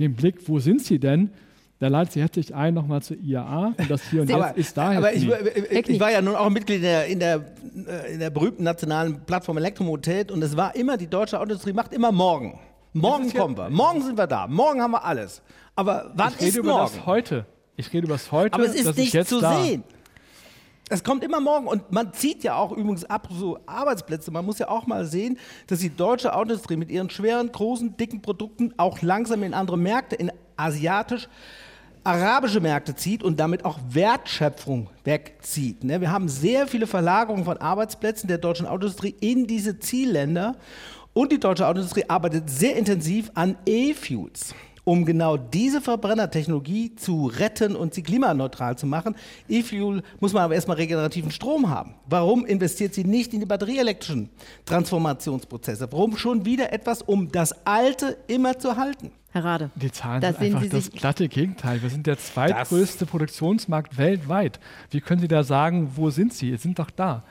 Den Blick, wo sind sie denn? Da lade ich herzlich ein, nochmal zur I A A. Und das hier und aber, jetzt ist da. Aber ich, ich, ich war ja nun auch Mitglied in der, in, der, in der berühmten nationalen Plattform Elektromobilität und es war immer, die deutsche Autoindustrie macht immer morgen. Morgen kommen wir, morgen sind wir da, morgen haben wir alles. Aber wann ist morgen? Ich rede über das heute. Ich rede über das heute, aber es ist nicht zu sehen. Es kommt immer morgen und man zieht ja auch übrigens ab so Arbeitsplätze. Man muss ja auch mal sehen, dass die deutsche Autoindustrie mit ihren schweren, großen, dicken Produkten auch langsam in andere Märkte, in asiatisch, arabische Märkte zieht und damit auch Wertschöpfung wegzieht. Wir haben sehr viele Verlagerungen von Arbeitsplätzen der deutschen Autoindustrie in diese Zielländer und die deutsche Autoindustrie arbeitet sehr intensiv an E-Fuels, um genau diese Verbrennertechnologie zu retten und sie klimaneutral zu machen. E-Fuel muss man aber erstmal regenerativen Strom haben. Warum investiert sie nicht in die batterieelektrischen Transformationsprozesse? Warum schon wieder etwas, um das Alte immer zu halten? Herr Rade, die Zahlen sind einfach das glatte Gegenteil. Wir sind der zweitgrößte Produktionsmarkt weltweit. Wie können Sie da sagen, wo sind Sie? Sie sind doch da.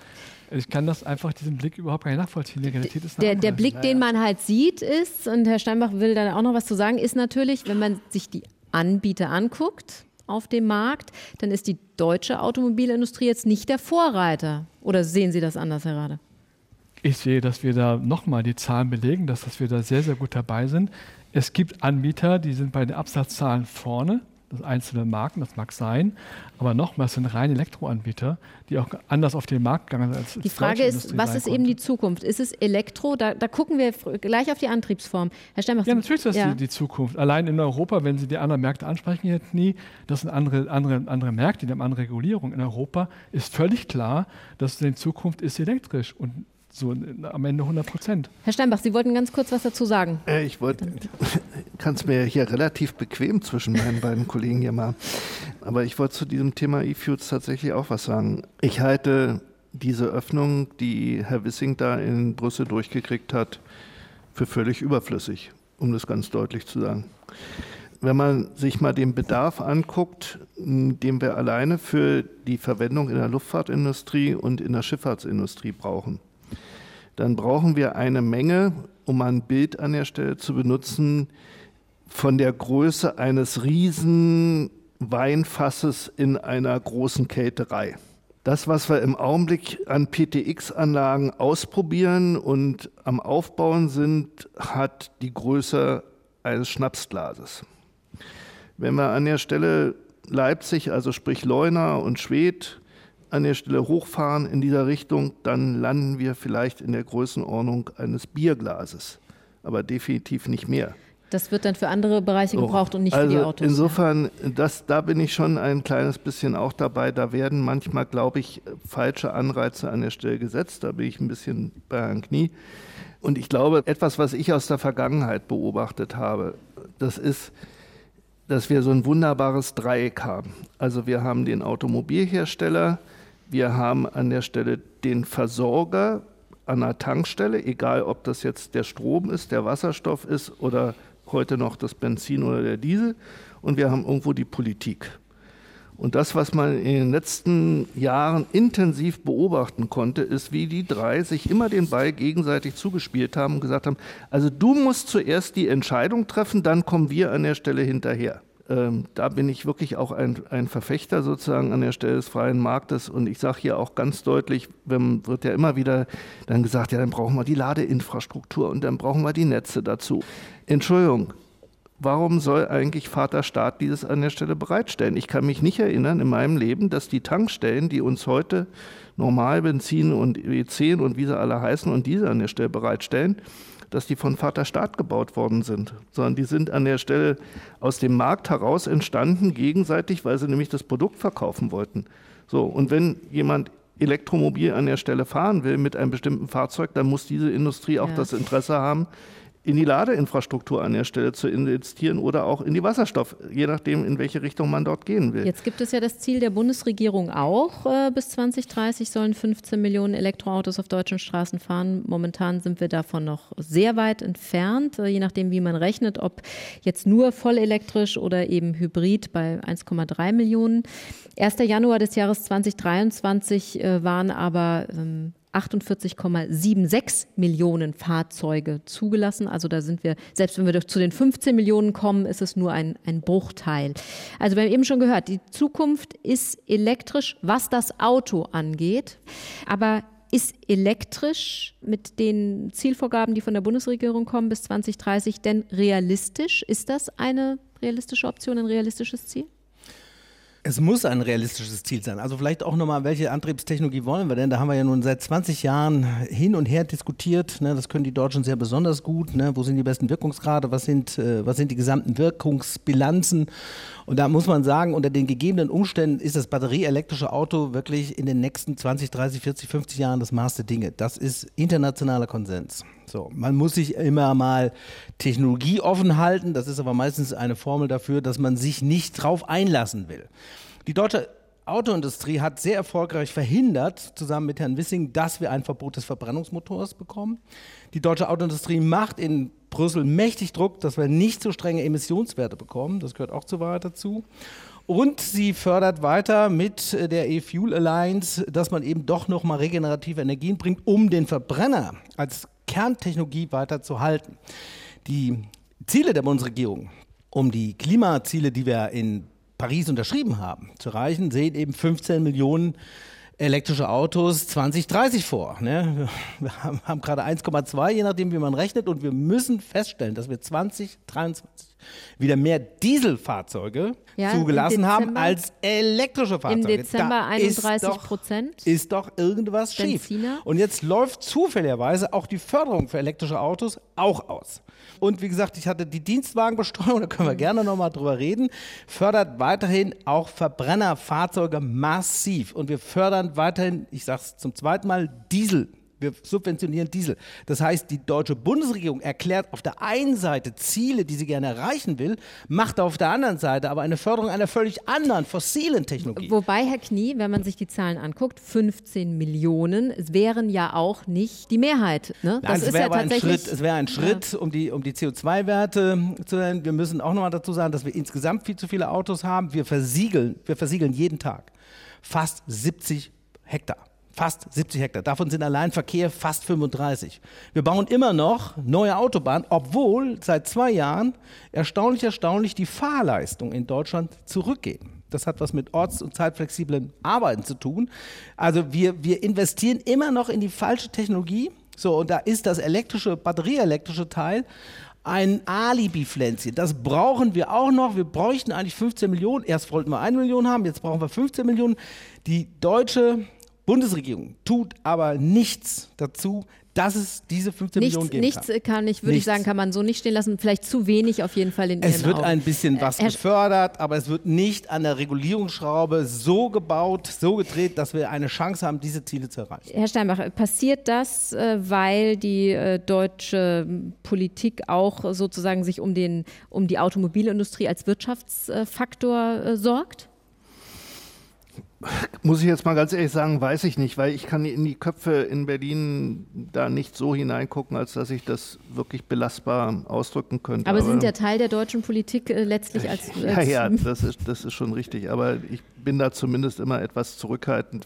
Ich kann das einfach, diesen Blick überhaupt gar nicht nachvollziehen. Die Realität ist eine andere. Der Blick, den man halt sieht, ist, und Herr Steinbach will da auch noch was zu sagen, ist natürlich, wenn man sich die Anbieter anguckt auf dem Markt, dann ist die deutsche Automobilindustrie jetzt nicht der Vorreiter. Oder sehen Sie das anders, Herr Rade? Ich sehe, dass wir da nochmal die Zahlen belegen, dass, dass wir da sehr, sehr gut dabei sind. Es gibt Anbieter, die sind bei den Absatzzahlen vorne. Das einzelne Marken, das mag sein, aber nochmal, es sind rein Elektroanbieter, die auch anders auf den Markt gegangen sind als die Frage ist, was ist eben die Zukunft? Ist es Elektro? Da, da gucken wir gleich auf die Antriebsform. Herr Steinbach. Ja, natürlich ist das ja. die, die Zukunft. Allein in Europa, wenn Sie die anderen Märkte ansprechen, Herr Knie, das sind andere, andere, andere Märkte, die haben andere Regulierung. In Europa ist völlig klar, dass die Zukunft ist elektrisch und so am Ende hundert Prozent. Herr Steinbach, Sie wollten ganz kurz was dazu sagen. Äh, ich wollte, kann es mir hier relativ bequem zwischen meinen beiden Kollegen hier machen. Aber ich wollte zu diesem Thema E-Fuels tatsächlich auch was sagen. Ich halte diese Öffnung, die Herr Wissing da in Brüssel durchgekriegt hat, für völlig überflüssig, um das ganz deutlich zu sagen. Wenn man sich mal den Bedarf anguckt, den wir alleine für die Verwendung in der Luftfahrtindustrie und in der Schifffahrtsindustrie brauchen, dann brauchen wir eine Menge, um ein Bild an der Stelle zu benutzen, von der Größe eines riesen Weinfasses in einer großen Kälterei. Das, was wir im Augenblick an P T X-Anlagen ausprobieren und am Aufbauen sind, hat die Größe eines Schnapsglases. Wenn wir an der Stelle Leipzig, also sprich Leuna und Schwedt, an der Stelle hochfahren in dieser Richtung, dann landen wir vielleicht in der Größenordnung eines Bierglases, aber definitiv nicht mehr. Das wird dann für andere Bereiche gebraucht so, und nicht also für die Autos. Insofern, das, da bin ich schon ein kleines bisschen auch dabei. Da werden manchmal, glaube ich, falsche Anreize an der Stelle gesetzt. Da bin ich ein bisschen bei Herrn Knie. Und ich glaube, etwas, was ich aus der Vergangenheit beobachtet habe, das ist, dass wir so ein wunderbares Dreieck haben. Also wir haben den Automobilhersteller, wir haben an der Stelle den Versorger an der Tankstelle, egal ob das jetzt der Strom ist, der Wasserstoff ist oder heute noch das Benzin oder der Diesel. Und wir haben irgendwo die Politik. Und das, was man in den letzten Jahren intensiv beobachten konnte, ist, wie die drei sich immer den Ball gegenseitig zugespielt haben und gesagt haben, also du musst zuerst die Entscheidung treffen, dann kommen wir an der Stelle hinterher. Ähm, da bin ich wirklich auch ein, ein Verfechter sozusagen an der Stelle des freien Marktes. Und ich sage hier auch ganz deutlich, wenn, wird ja immer wieder dann gesagt, ja, dann brauchen wir die Ladeinfrastruktur und dann brauchen wir die Netze dazu. Entschuldigung, warum soll eigentlich Vater Staat dieses an der Stelle bereitstellen? Ich kann mich nicht erinnern in meinem Leben, dass die Tankstellen, die uns heute Normalbenzin und E zehn und wie sie alle heißen und diese an der Stelle bereitstellen, dass die von Vater Staat gebaut worden sind, sondern die sind an der Stelle aus dem Markt heraus entstanden, gegenseitig, weil sie nämlich das Produkt verkaufen wollten. So, und wenn jemand Elektromobil an der Stelle fahren will mit einem bestimmten Fahrzeug, dann muss diese Industrie auch ja. das Interesse haben, in die Ladeinfrastruktur an der Stelle zu investieren oder auch in die Wasserstoff, je nachdem, in welche Richtung man dort gehen will. Jetzt gibt es ja das Ziel der Bundesregierung auch. Äh, bis zwanzig dreißig sollen fünfzehn Millionen Elektroautos auf deutschen Straßen fahren. Momentan sind wir davon noch sehr weit entfernt, äh, je nachdem, wie man rechnet, ob jetzt nur voll elektrisch oder eben hybrid bei eins Komma drei Millionen. erster Januar des Jahres zwanzig dreiundzwanzig äh, waren aber ähm, achtundvierzig Komma sechsundsiebzig Millionen Fahrzeuge zugelassen. Also da sind wir, selbst wenn wir zu den fünfzehn Millionen kommen, ist es nur ein, ein Bruchteil. Also wir haben eben schon gehört, die Zukunft ist elektrisch, was das Auto angeht. Aber ist elektrisch mit den Zielvorgaben, die von der Bundesregierung kommen bis zwanzig dreißig, denn realistisch? Ist das eine realistische Option, ein realistisches Ziel? Es muss ein realistisches Ziel sein. Also vielleicht auch nochmal, welche Antriebstechnologie wollen wir denn? Da haben wir ja nun seit zwanzig Jahren hin und her diskutiert. Ne? Das können die Deutschen sehr besonders gut. Ne? Wo sind die besten Wirkungsgrade? Was sind, äh, was sind die gesamten Wirkungsbilanzen? Und da muss man sagen, unter den gegebenen Umständen ist das batterieelektrische Auto wirklich in den nächsten zwanzig, dreißig, vierzig, fünfzig Jahren das Maß der Dinge. Das ist internationaler Konsens. So, man muss sich immer mal Technologie offen halten, das ist aber meistens eine Formel dafür, dass man sich nicht drauf einlassen will. Die deutsche Autoindustrie hat sehr erfolgreich verhindert, zusammen mit Herrn Wissing, dass wir ein Verbot des Verbrennungsmotors bekommen. Die deutsche Autoindustrie macht in Brüssel mächtig Druck, dass wir nicht so strenge Emissionswerte bekommen, das gehört auch zur Wahrheit dazu. Und sie fördert weiter mit der E-Fuel Alliance, dass man eben doch nochmal regenerative Energien bringt, um den Verbrenner als Kerntechnologie weiter zu halten. Die Ziele der Bundesregierung, um die Klimaziele, die wir in Paris unterschrieben haben, zu erreichen, sehen eben fünfzehn Millionen elektrische Autos zwanzig dreißig vor. Ne? Wir haben, haben gerade eins Komma zwei, je nachdem, wie man rechnet. Und wir müssen feststellen, dass wir zwanzig dreiundzwanzig wieder mehr Dieselfahrzeuge ja, zugelassen Dezember, haben als elektrische Fahrzeuge. Im Dezember da einunddreißig Prozent. Ist doch irgendwas schief. Benziner. Und jetzt läuft zufälligerweise auch die Förderung für elektrische Autos auch aus. Und wie gesagt, ich hatte die Dienstwagenbesteuerung, da können wir mhm. gerne nochmal drüber reden, fördert weiterhin auch Verbrennerfahrzeuge massiv. Und wir fördern weiterhin, ich sage es zum zweiten Mal, Diesel. Wir subventionieren Diesel. Das heißt, die deutsche Bundesregierung erklärt auf der einen Seite Ziele, die sie gerne erreichen will, macht auf der anderen Seite aber eine Förderung einer völlig anderen fossilen Technologie. Wobei, Herr Knie, wenn man sich die Zahlen anguckt, fünfzehn Millionen wären ja auch nicht die Mehrheit. Ne? Nein, das es ist wäre ja ein Schritt, es wäre ein Schritt, ja. um die, um die C O zwei Werte zu nennen. Wir müssen auch nochmal dazu sagen, dass wir insgesamt viel zu viele Autos haben. Wir versiegeln, wir versiegeln jeden Tag fast siebzig Hektar. Fast siebzig Hektar. Davon sind allein Verkehr fast fünfunddreißig. Wir bauen immer noch neue Autobahnen, obwohl seit zwei Jahren erstaunlich, erstaunlich die Fahrleistung in Deutschland zurückgeht. Das hat was mit orts- und zeitflexiblem Arbeiten zu tun. Also wir, wir investieren immer noch in die falsche Technologie. So, und da ist das elektrische, batterieelektrische Teil ein Alibi-Pflänzchen. Das brauchen wir auch noch. Wir bräuchten eigentlich fünfzehn Millionen. Erst wollten wir eine Million haben, jetzt brauchen wir fünfzehn Millionen. Die deutsche Bundesregierung tut aber nichts dazu, dass es diese fünfzehn Millionen geben kann. Nichts kann ich, würde ich sagen, kann man so nicht stehen lassen. Vielleicht zu wenig auf jeden Fall in Ihren Augen. Es wird ein bisschen was gefördert, aber es wird nicht an der Regulierungsschraube so gebaut, so gedreht, dass wir eine Chance haben, diese Ziele zu erreichen. Herr Steinbach, passiert das, weil die deutsche Politik auch sozusagen sich um den, um die Automobilindustrie als Wirtschaftsfaktor sorgt? Muss ich jetzt mal ganz ehrlich sagen, weiß ich nicht, weil ich kann in die Köpfe in Berlin da nicht so hineingucken, als dass ich das wirklich belastbar ausdrücken könnte. Aber Sie sind ja Teil der deutschen Politik äh, letztlich als... als ja, ja, das ist, das ist schon richtig, aber ich bin da zumindest immer etwas zurückhaltend.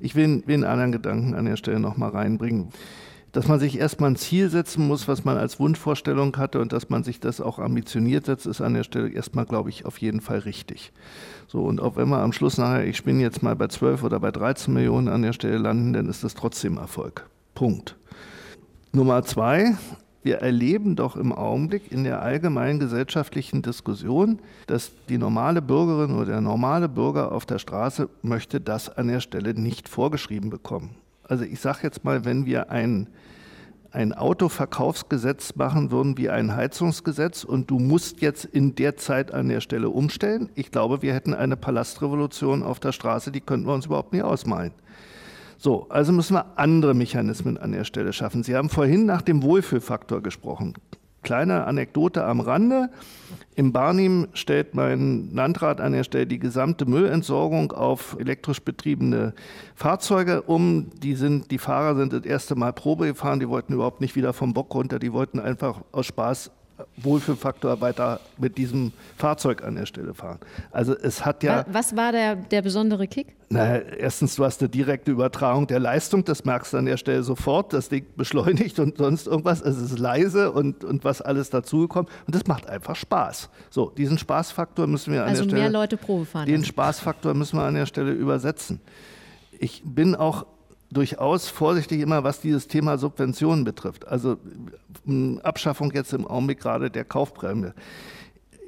Ich will, will einen anderen Gedanken an der Stelle nochmal reinbringen. dass man sich erstmal ein Ziel setzen muss, was man als Wunschvorstellung hatte, und dass man sich das auch ambitioniert setzt, ist an der Stelle erstmal, glaube ich, auf jeden Fall richtig. So, und auch wenn wir am Schluss nachher, ich bin jetzt mal bei zwölf oder bei dreizehn Millionen an der Stelle landen, dann ist das trotzdem Erfolg. Punkt. Nummer zwei, wir erleben doch im Augenblick in der allgemeinen gesellschaftlichen Diskussion, dass die normale Bürgerin oder der normale Bürger auf der Straße möchte das an der Stelle nicht vorgeschrieben bekommen. Also ich sage jetzt mal, wenn wir ein, ein Autoverkaufsgesetz machen würden wie ein Heizungsgesetz und du musst jetzt in der Zeit an der Stelle umstellen, ich glaube, wir hätten eine Palastrevolution auf der Straße, die könnten wir uns überhaupt nicht ausmalen. So, also müssen wir andere Mechanismen an der Stelle schaffen. Sie haben vorhin nach dem Wohlfühlfaktor gesprochen. Kleine Anekdote am Rande. Im Barnim stellt mein Landrat an der Stelle die gesamte Müllentsorgung auf elektrisch betriebene Fahrzeuge um. Die, sind, die Fahrer sind das erste Mal Probe gefahren, die wollten überhaupt nicht wieder vom Bock runter, die wollten einfach aus Spaß Wohlfühlfaktor weiter mit diesem Fahrzeug an der Stelle fahren. Also es hat ja... Was war der, der besondere Kick? Na, erstens, du hast eine direkte Übertragung der Leistung, das merkst du an der Stelle sofort, das Ding beschleunigt und sonst irgendwas, es ist leise und, und was alles dazugekommen, und das macht einfach Spaß. So, diesen Spaßfaktor müssen wir an also der Stelle... Also mehr Leute Probe fahren. Den Spaßfaktor müssen wir an der Stelle übersetzen. Ich bin auch durchaus vorsichtig immer, was dieses Thema Subventionen betrifft. Also Abschaffung jetzt im Augenblick gerade der Kaufprämie.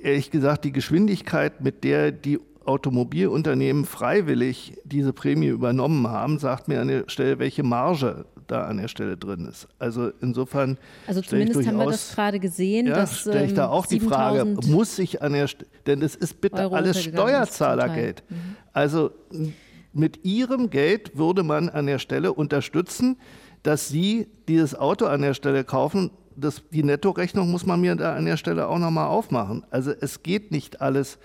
Ehrlich gesagt, die Geschwindigkeit, mit der die Automobilunternehmen freiwillig diese Prämie übernommen haben, sagt mir an der Stelle, welche Marge da an der Stelle drin ist. Also insofern... Also zumindest haben wir das gerade gesehen, ja, dass... stelle ich da auch die Frage, muss ich an der Stelle... Denn es ist bitte Euro alles Steuerzahlergeld. Mhm. Also... Mit ihrem Geld würde man an der Stelle unterstützen, dass sie dieses Auto an der Stelle kaufen. Das, die Nettorechnung muss man mir da an der Stelle auch nochmal aufmachen. Also es geht nicht alles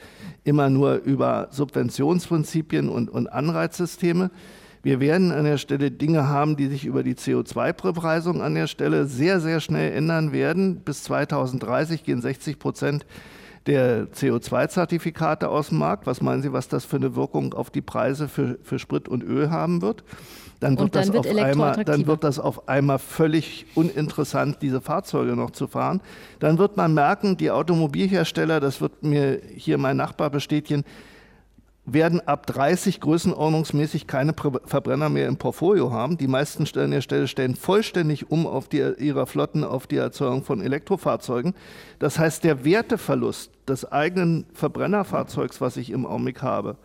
immer nur über Subventionsprinzipien und, und Anreizsysteme. Wir werden an der Stelle Dinge haben, die sich über die C O zwei Bepreisung an der Stelle sehr, sehr schnell ändern werden. Bis zwanzig dreißig gehen sechzig Prozent der C O zwei Zertifikate aus dem Markt. Was meinen Sie, was das für eine Wirkung auf die Preise für, für Sprit und Öl haben wird? Dann wird, dann, das wird auf einmal, dann wird das auf einmal völlig uninteressant, diese Fahrzeuge noch zu fahren. Dann wird man merken, die Automobilhersteller, das wird mir hier mein Nachbar bestätigen, werden ab dreißig größenordnungsmäßig keine Verbrenner mehr im Portfolio haben. Die meisten Stellen der Stelle stellen vollständig um auf die, ihrer Flotten auf die Erzeugung von Elektrofahrzeugen. Das heißt, der Werteverlust des eigenen Verbrennerfahrzeugs, was ich im Augenblick habe,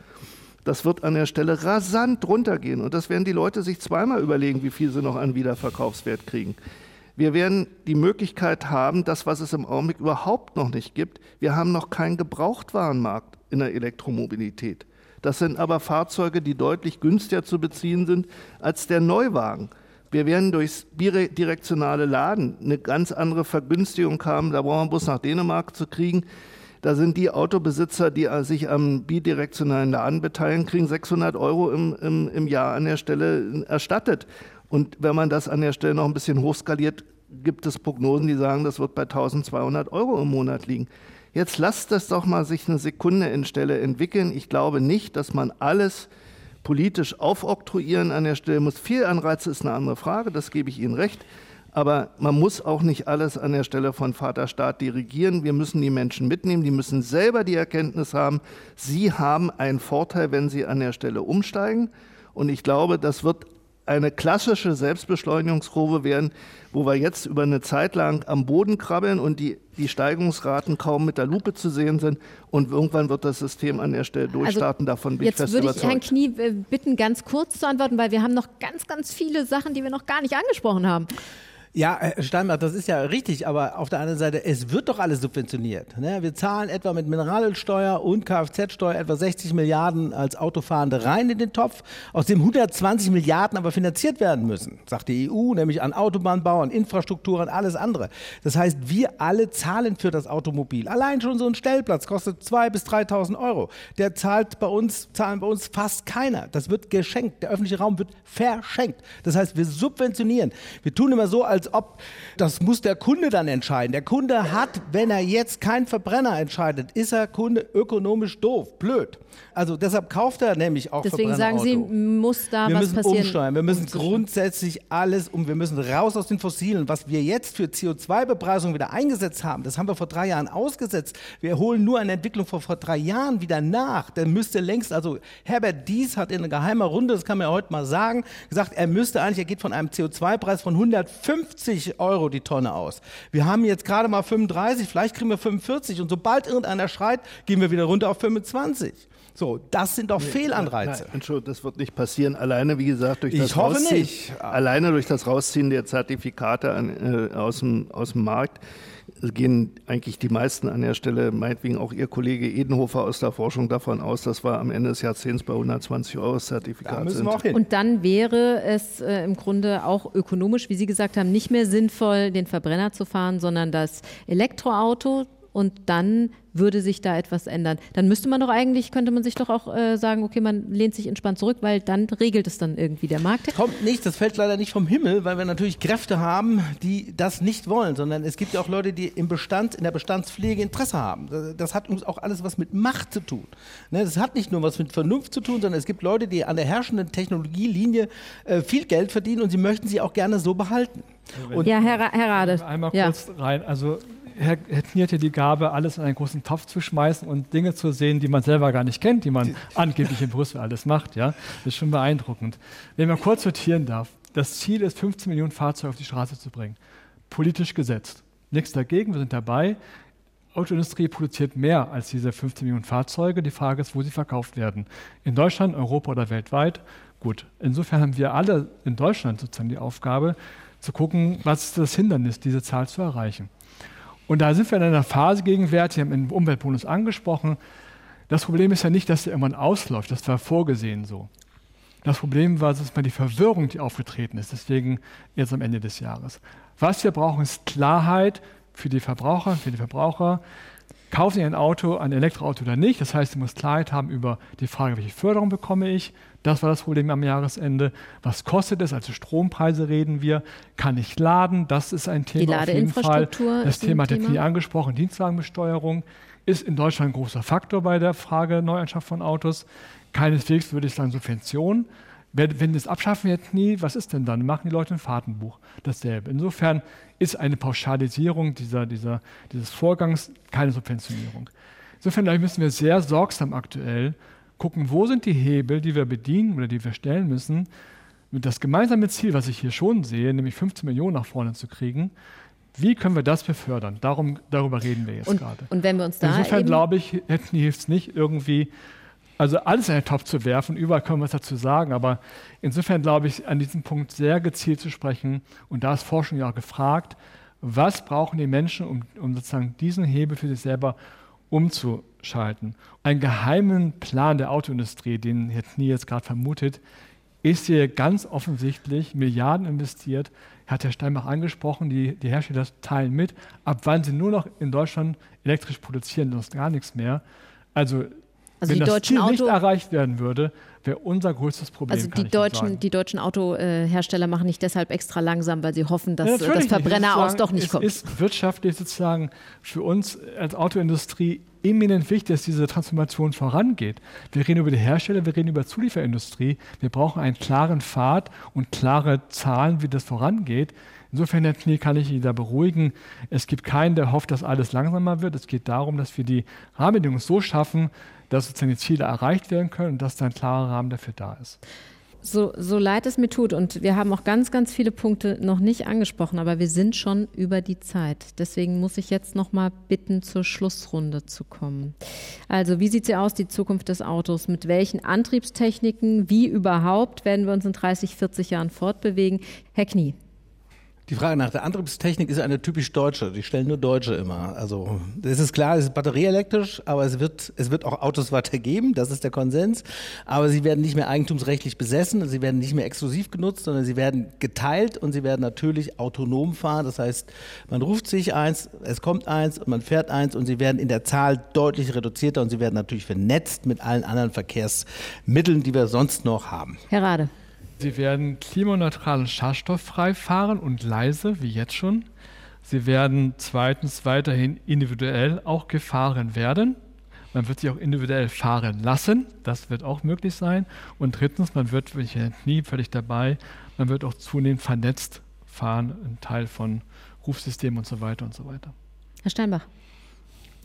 das wird an der Stelle rasant runtergehen. Und das werden die Leute sich zweimal überlegen, wie viel sie noch an Wiederverkaufswert kriegen. Wir werden die Möglichkeit haben, das, was es im Augenblick überhaupt noch nicht gibt, wir haben noch keinen Gebrauchtwarenmarkt in der Elektromobilität. Das sind aber Fahrzeuge, die deutlich günstiger zu beziehen sind als der Neuwagen. Wir werden durchs bidirektionale Laden eine ganz andere Vergünstigung haben. Da brauchen wir einen Bus nach Dänemark zu kriegen. Da sind die Autobesitzer, die sich am bidirektionalen Laden beteiligen, kriegen sechshundert Euro im, im, im Jahr an der Stelle erstattet. Und wenn man das an der Stelle noch ein bisschen hochskaliert, gibt es Prognosen, die sagen, das wird bei eintausendzweihundert Euro im Monat liegen. Jetzt lasst das doch mal sich eine Sekunde in Stelle entwickeln. Ich glaube nicht, dass man alles politisch aufoktroyieren an der Stelle muss. Viel Anreize ist eine andere Frage, das gebe ich Ihnen recht. Aber man muss auch nicht alles an der Stelle von Vaterstaat dirigieren. Wir müssen die Menschen mitnehmen, die müssen selber die Erkenntnis haben. Sie haben einen Vorteil, wenn sie an der Stelle umsteigen. Und ich glaube, das wird eine klassische Selbstbeschleunigungskurve werden, wo wir jetzt über eine Zeit lang am Boden krabbeln und die, die Steigungsraten kaum mit der Lupe zu sehen sind. Und irgendwann wird das System an der Stelle durchstarten. Also davon bin ich fest überzeugt. Jetzt würde ich Herrn Knie bitten, ganz kurz zu antworten, weil wir haben noch ganz, ganz viele Sachen, die wir noch gar nicht angesprochen haben. Ja, Herr Steinbach, das ist ja richtig, aber auf der anderen Seite, es wird doch alles subventioniert. Ne? Wir zahlen etwa mit Mineralölsteuer und Kfz-Steuer etwa sechzig Milliarden als Autofahrende rein in den Topf, aus dem hundertzwanzig Milliarden aber finanziert werden müssen, sagt die E U, nämlich an Autobahnbau, an Infrastruktur, an alles andere. Das heißt, wir alle zahlen für das Automobil. Allein schon so ein Stellplatz kostet zweitausend bis dreitausend Euro. Der zahlt bei uns, zahlen bei uns fast keiner. Das wird geschenkt. Der öffentliche Raum wird verschenkt. Das heißt, wir subventionieren. Wir tun immer so, als als ob, das muss der Kunde dann entscheiden. Der Kunde hat, wenn er jetzt keinen Verbrenner entscheidet, ist er Kunde ökonomisch doof, blöd. Also deshalb kauft er nämlich auch Verbrennerauto. Deswegen sagen Sie, muss da wir was müssen passieren. Umsteuern. Wir müssen grundsätzlich alles um, wir müssen raus aus den Fossilen. Was wir jetzt für C O zwei Bepreisung wieder eingesetzt haben, das haben wir vor drei Jahren ausgesetzt. Wir holen nur eine Entwicklung von vor drei Jahren wieder nach. Der müsste längst, also Herbert Dies hat in geheimer Runde, das kann man ja heute mal sagen, gesagt, er müsste eigentlich, er geht von einem C O zwei Preis von hundertfünfzig Euro die Tonne aus. Wir haben jetzt gerade mal fünfunddreißig, vielleicht kriegen wir fünfundvierzig und sobald irgendeiner schreit, gehen wir wieder runter auf fünfundzwanzig. So, das sind doch nee, Fehlanreize. Nein, Entschuldigung, das wird nicht passieren. Alleine, wie gesagt, durch das ich hoffe Rausziehen, nicht. Alleine durch das Rausziehen der Zertifikate an, äh, aus dem, aus dem Markt gehen eigentlich die meisten an der Stelle, meinetwegen auch Ihr Kollege Edenhofer aus der Forschung, davon aus, dass wir am Ende des Jahrzehnts bei hundertzwanzig Euro Zertifikat sind. Und dann wäre es äh, im Grunde auch ökonomisch, wie Sie gesagt haben, nicht mehr sinnvoll, den Verbrenner zu fahren, sondern das Elektroauto. Und dann würde sich da etwas ändern. Dann müsste man doch eigentlich, könnte man sich doch auch äh, sagen, okay, man lehnt sich entspannt zurück, weil dann regelt es dann irgendwie der Markt. Kommt nicht, das fällt leider nicht vom Himmel, weil wir natürlich Kräfte haben, die das nicht wollen, sondern es gibt ja auch Leute, die im Bestand, in der Bestandspflege Interesse haben. Das hat uns auch alles was mit Macht zu tun. Ne, das hat nicht nur was mit Vernunft zu tun, sondern es gibt Leute, die an der herrschenden Technologielinie äh, viel Geld verdienen und sie möchten sie auch gerne so behalten. Und ja, Herr, Herr Rade. Einmal ja. kurz rein, also Herr, Herr Knie hat ja die Gabe, alles in einen großen Topf zu schmeißen und Dinge zu sehen, die man selber gar nicht kennt, die man angeblich in Brüssel alles macht. Ja? Das ist schon beeindruckend. Wenn man kurz sortieren darf, das Ziel ist, fünfzehn Millionen Fahrzeuge auf die Straße zu bringen. Politisch gesetzt. Nichts dagegen, wir sind dabei. Die Autoindustrie produziert mehr als diese fünfzehn Millionen Fahrzeuge. Die Frage ist, wo sie verkauft werden. In Deutschland, Europa oder weltweit? Gut. Insofern haben wir alle in Deutschland sozusagen die Aufgabe, zu gucken, was ist das Hindernis, diese Zahl zu erreichen. Und da sind wir in einer Phase gegenwärtig, wir haben den Umweltbonus angesprochen. Das Problem ist ja nicht, dass der irgendwann ausläuft, das war vorgesehen so. Das Problem war, dass mal die Verwirrung, die aufgetreten ist, deswegen jetzt am Ende des Jahres. Was wir brauchen, ist Klarheit für die Verbraucher, für die Verbraucher. Kaufen Sie ein Auto, ein Elektroauto oder nicht? Das heißt, Sie müssen Klarheit haben über die Frage, welche Förderung bekomme ich? Das war das Problem am Jahresende. Was kostet es? Also Strompreise reden wir. Kann ich laden? Das ist ein Thema auf jeden Fall. Das Thema hat der Knie angesprochen. Dienstwagenbesteuerung ist in Deutschland ein großer Faktor bei der Frage Neuanschaffung von Autos. Keineswegs würde ich sagen Subventionen. Wenn das abschaffen wird, nie, was ist denn dann? Machen die Leute ein Fahrtenbuch dasselbe. Insofern ist eine Pauschalisierung dieser, dieser, dieses Vorgangs keine Subventionierung. Insofern müssen wir sehr sorgsam aktuell gucken, wo sind die Hebel, die wir bedienen oder die wir stellen müssen, mit das gemeinsame Ziel, was ich hier schon sehe, nämlich fünfzehn Millionen nach vorne zu kriegen. Wie können wir das befördern? Darum, darüber reden wir jetzt und, gerade. Und wenn wir uns da Insofern glaube ich, hätten hilft es nicht irgendwie, also alles in den Topf zu werfen, überall können wir was dazu sagen, aber insofern glaube ich, an diesem Punkt sehr gezielt zu sprechen und da ist Forschung ja auch gefragt, was brauchen die Menschen, um, um sozusagen diesen Hebel für sich selber umzuschalten. Einen geheimen Plan der Autoindustrie, den Herr Knie jetzt gerade vermutet, ist hier ganz offensichtlich Milliarden investiert, hat Herr Steinbach angesprochen, die, die Hersteller teilen mit, ab wann sie nur noch in Deutschland elektrisch produzieren, sonst gar nichts mehr. Also Also wenn die das Ziel Auto, nicht erreicht werden würde, wäre unser größtes Problem. Also die, deutschen, die deutschen Autohersteller machen nicht deshalb extra langsam, weil sie hoffen, dass ja, das Verbrenneraus doch nicht es kommt. Es ist wirtschaftlich sozusagen für uns als Autoindustrie eminent wichtig, dass diese Transformation vorangeht. Wir reden über die Hersteller, wir reden über Zulieferindustrie. Wir brauchen einen klaren Pfad und klare Zahlen, wie das vorangeht. Insofern, Herr Knie, kann ich Sie da beruhigen. Es gibt keinen, der hofft, dass alles langsamer wird. Es geht darum, dass wir die Rahmenbedingungen so schaffen, dass sozusagen die Ziele erreicht werden können und dass da ein klarer Rahmen dafür da ist. So, so leid es mir tut und wir haben auch ganz, ganz viele Punkte noch nicht angesprochen, aber wir sind schon über die Zeit. Deswegen muss ich jetzt noch mal bitten, zur Schlussrunde zu kommen. Also wie sieht sie aus, die Zukunft des Autos? Mit welchen Antriebstechniken, wie überhaupt, werden wir uns in dreißig, vierzig Jahren fortbewegen? Herr Knie. Die Frage nach der Antriebstechnik ist eine typisch deutsche. Die stellen nur Deutsche immer. Also es ist klar, es ist batterieelektrisch, aber es wird, es wird auch Autos weiter geben. Das ist der Konsens. Aber sie werden nicht mehr eigentumsrechtlich besessen, sie werden nicht mehr exklusiv genutzt, sondern sie werden geteilt und sie werden natürlich autonom fahren. Das heißt, man ruft sich eins, es kommt eins und man fährt eins und sie werden in der Zahl deutlich reduzierter und sie werden natürlich vernetzt mit allen anderen Verkehrsmitteln, die wir sonst noch haben. Herr Rade. Sie werden klimaneutralen Schadstoff frei fahren und leise, wie jetzt schon. Sie werden zweitens weiterhin individuell auch gefahren werden. Man wird sich auch individuell fahren lassen, das wird auch möglich sein. Und drittens, man wird, bin ich ja nie völlig dabei, man wird auch zunehmend vernetzt fahren, ein Teil von Rufsystemen und so weiter und so weiter. Herr Steinbach.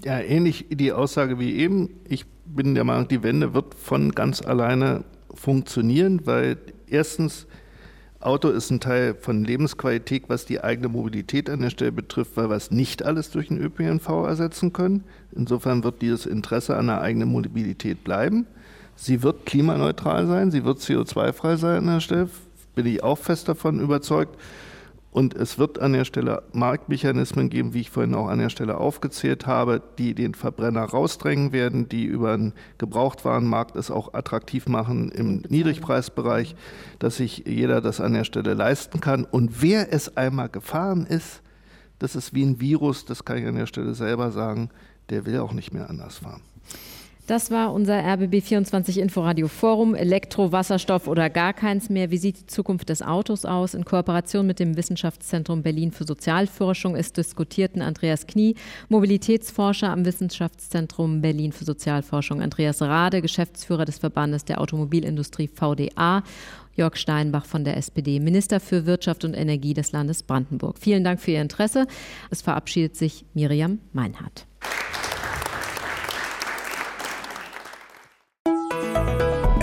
Ja, ähnlich die Aussage wie eben. Ich bin der Meinung, die Wende wird von ganz alleine funktionieren, weil erstens, Auto ist ein Teil von Lebensqualität, was die eigene Mobilität an der Stelle betrifft, weil wir es nicht alles durch den Ö P N V ersetzen können. Insofern wird dieses Interesse an der eigenen Mobilität bleiben. Sie wird klimaneutral sein, sie wird C O zwei frei sein an der Stelle, bin ich auch fest davon überzeugt. Und es wird an der Stelle Marktmechanismen geben, wie ich vorhin auch an der Stelle aufgezählt habe, die den Verbrenner rausdrängen werden, die über den Gebrauchtwarenmarkt es auch attraktiv machen im Niedrigpreisbereich, dass sich jeder das an der Stelle leisten kann. Und wer es einmal gefahren ist, das ist wie ein Virus, das kann ich an der Stelle selber sagen, der will auch nicht mehr anders fahren. Das war unser R B B vierundzwanzig Inforadio Forum. Elektro, Wasserstoff oder gar keins mehr. Wie sieht die Zukunft des Autos aus? In Kooperation mit dem Wissenschaftszentrum Berlin für Sozialforschung ist diskutierten Andreas Knie, Mobilitätsforscher am Wissenschaftszentrum Berlin für Sozialforschung, Andreas Rade, Geschäftsführer des Verbandes der Automobilindustrie V D A, Jörg Steinbach von der S P D, Minister für Wirtschaft und Energie des Landes Brandenburg. Vielen Dank für Ihr Interesse. Es verabschiedet sich Miriam Meinhardt.